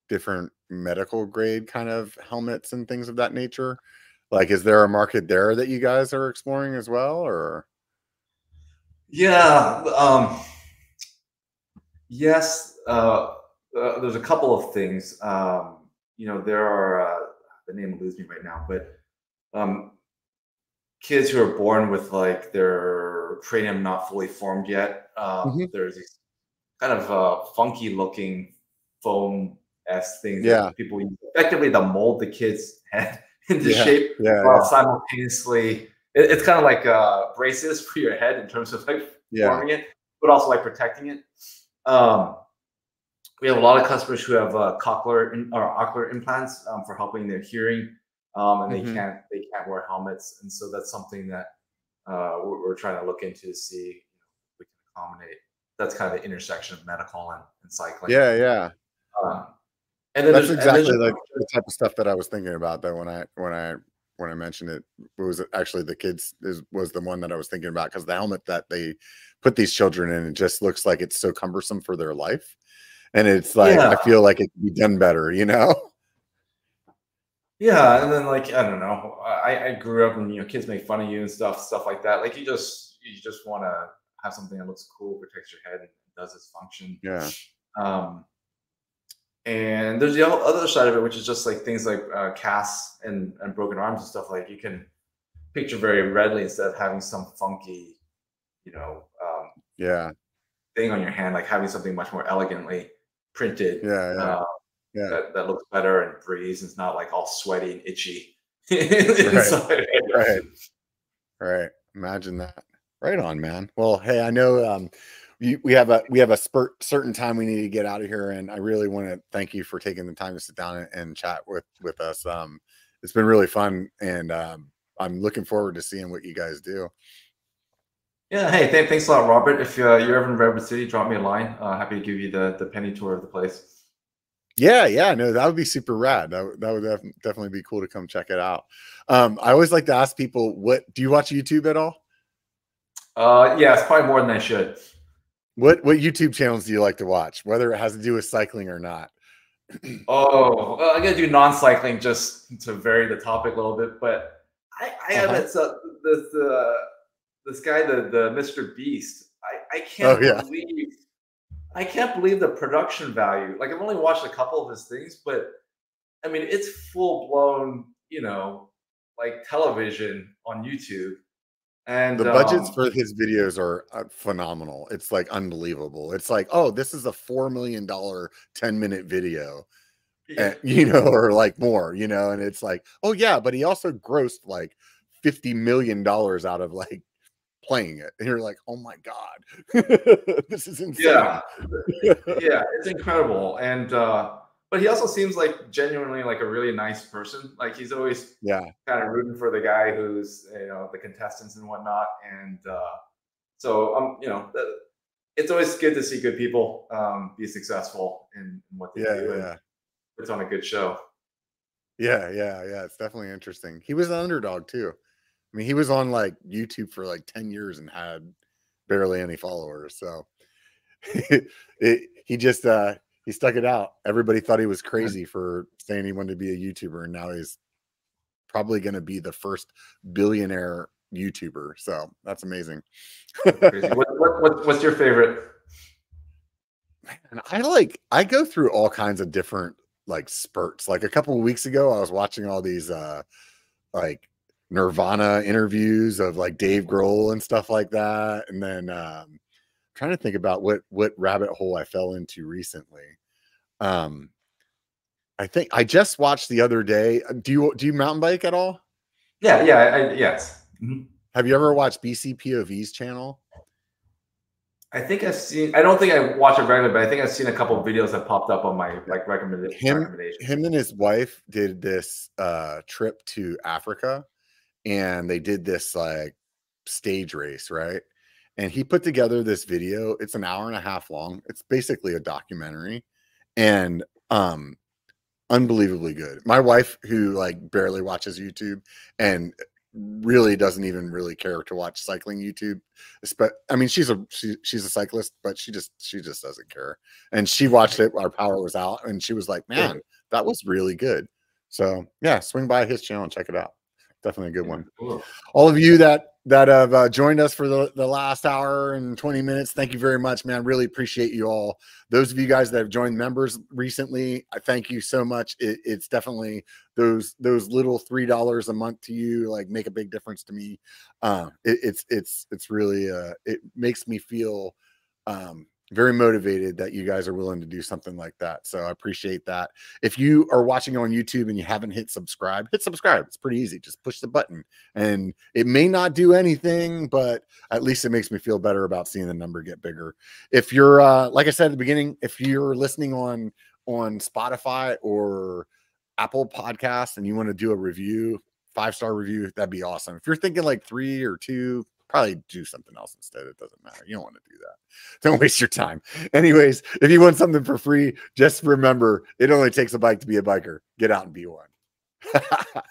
different medical grade kind of helmets and things of that nature. Like, is there a market there that you guys are exploring as well, or? Yeah. Um, yes. Uh, uh, there's a couple of things. Um, you know, there are, uh, the name eludes me right now, but um, kids who are born with like their cranium not fully formed yet. Uh, mm-hmm. There's these kind of uh, funky looking foam-esque things yeah. that people use effectively to mold the kid's head into yeah. shape yeah, while yeah. simultaneously it, it's kind of like uh, braces for your head in terms of like yeah. forming it, but also like protecting it. Um, we have a lot of customers who have uh, cochlear in, or ocular implants um, for helping their hearing. Um, and they mm-hmm. can't they can't wear helmets, and so that's something that uh, we're, we're trying to look into to see if we can accommodate. That's kind of the intersection of medical and, and cycling. Yeah, yeah. Um, and then that's exactly and then like the type of stuff that I was thinking about. That when I when I when I mentioned it, it was actually the kids is, was the one that I was thinking about, because the helmet that they put these children in, it just looks like it's so cumbersome for their life, and it's like yeah. I feel like it could be done better, you know. Yeah, and then like I don't know, I, I grew up and you know kids make fun of you and stuff, stuff like that. Like you just you just want to have something that looks cool, protects your head, and does its function. Yeah. Um, and there's the other side of it, which is just like things like uh, casts and and broken arms and stuff. Like you can picture very readily instead of having some funky, you know, um, yeah, thing on your hand, like having something much more elegantly printed. Yeah. yeah. Uh, Yeah. That, that looks better and breathes and it's not like all sweaty and itchy. Right. right. Right. Imagine that. Right on, man. Well, hey, I know um you, we have a we have a spurt, certain time we need to get out of here, and I really want to thank you for taking the time to sit down and, and chat with with us. Um it's been really fun, and um I'm looking forward to seeing what you guys do. Yeah, hey, th thanks a lot, Robert. If uh, you're ever in Redwood City, drop me a line. Uh, happy to give you the the penny tour of the place. Yeah, yeah, no, that would be super rad. That, that would def definitely be cool to come check it out. Um, I always like to ask people, what do you watch YouTube at all? Uh, yeah, it's probably more than I should. What what YouTube channels do you like to watch, whether it has to do with cycling or not? oh, well, I gotta do non-cycling just to vary the topic a little bit. But I, I have uh-huh. uh, this uh, this guy, the the MrBeast. I I can't oh, yeah. believe. I can't believe the production value. Like I've only watched a couple of his things, but I mean, it's full blown, you know, like television on YouTube. And the budgets um, for his videos are phenomenal. It's like unbelievable. It's like, oh, this is a four million dollar ten minute video, yeah. and, you know, or like more, you know, and it's like, oh yeah, but he also grossed like fifty million dollars out of like, playing it, and you're like, oh my god, this is insane. Yeah, yeah, it's incredible. And uh, but he also seems like genuinely like a really nice person. Like he's always yeah kind of rooting for the guy who's you know the contestants and whatnot. And uh, so I'm um, you know it's always good to see good people um, be successful in, in what they yeah, do. Yeah, and it's on a good show. Yeah, yeah, yeah. It's definitely interesting. He was an underdog too. I mean, he was on like YouTube for like ten years and had barely any followers. So it, it, he just, uh, he stuck it out. Everybody thought he was crazy for saying he wanted to be a YouTuber. And now he's probably going to be the first billionaire YouTuber. So that's amazing. what, what, what, what's your favorite? And I like, I go through all kinds of different like spurts. Like a couple of weeks ago, I was watching all these uh, like, Nirvana interviews of like Dave Grohl and stuff like that. And then um trying to think about what what rabbit hole I fell into recently. Um I think I just watched the other day. Do you do you mountain bike at all? Yeah, yeah, I, yes. Mm-hmm. Have you ever watched B C P O V's channel? I think I've seen I don't think I watch it regularly, but I think I've seen a couple of videos that popped up on my like recommendation. Him, him and his wife did this uh trip to Africa. And they did this like stage race, right? And he put together this video. It's an hour and a half long. It's basically a documentary, and um, unbelievably good. My wife, who like barely watches YouTube and really doesn't even really care to watch cycling YouTube, but I mean, she's a she, she's a cyclist, but she just she just doesn't care. And she watched it. Our power was out, and she was like, "Man, that was really good." So yeah, swing by his channel and check it out. Definitely a good one. Cool. All of you that that have uh, joined us for the, the last hour and twenty minutes. Thank you very much, man. Really appreciate you all. Those of you guys that have joined members recently, I thank you so much. It, it's definitely those, those little three dollars a month to you, like, make a big difference to me. Um, uh, it, it's, it's, it's really, uh, it makes me feel, um, very motivated that you guys are willing to do something like that. So I appreciate that. If you are watching on YouTube and you haven't hit subscribe, hit subscribe. It's pretty easy. Just push the button, and it may not do anything, but at least it makes me feel better about seeing the number get bigger. If you're, uh, like I said at the beginning, if you're listening on, on Spotify or Apple Podcasts and you want to do a review, five-star review, that'd be awesome. If you're thinking like three or two, probably do something else instead. It doesn't matter. You don't want to do that. Don't waste your time. Anyways, if you want something for free, just remember, it only takes a bike to be a biker. Get out and be one.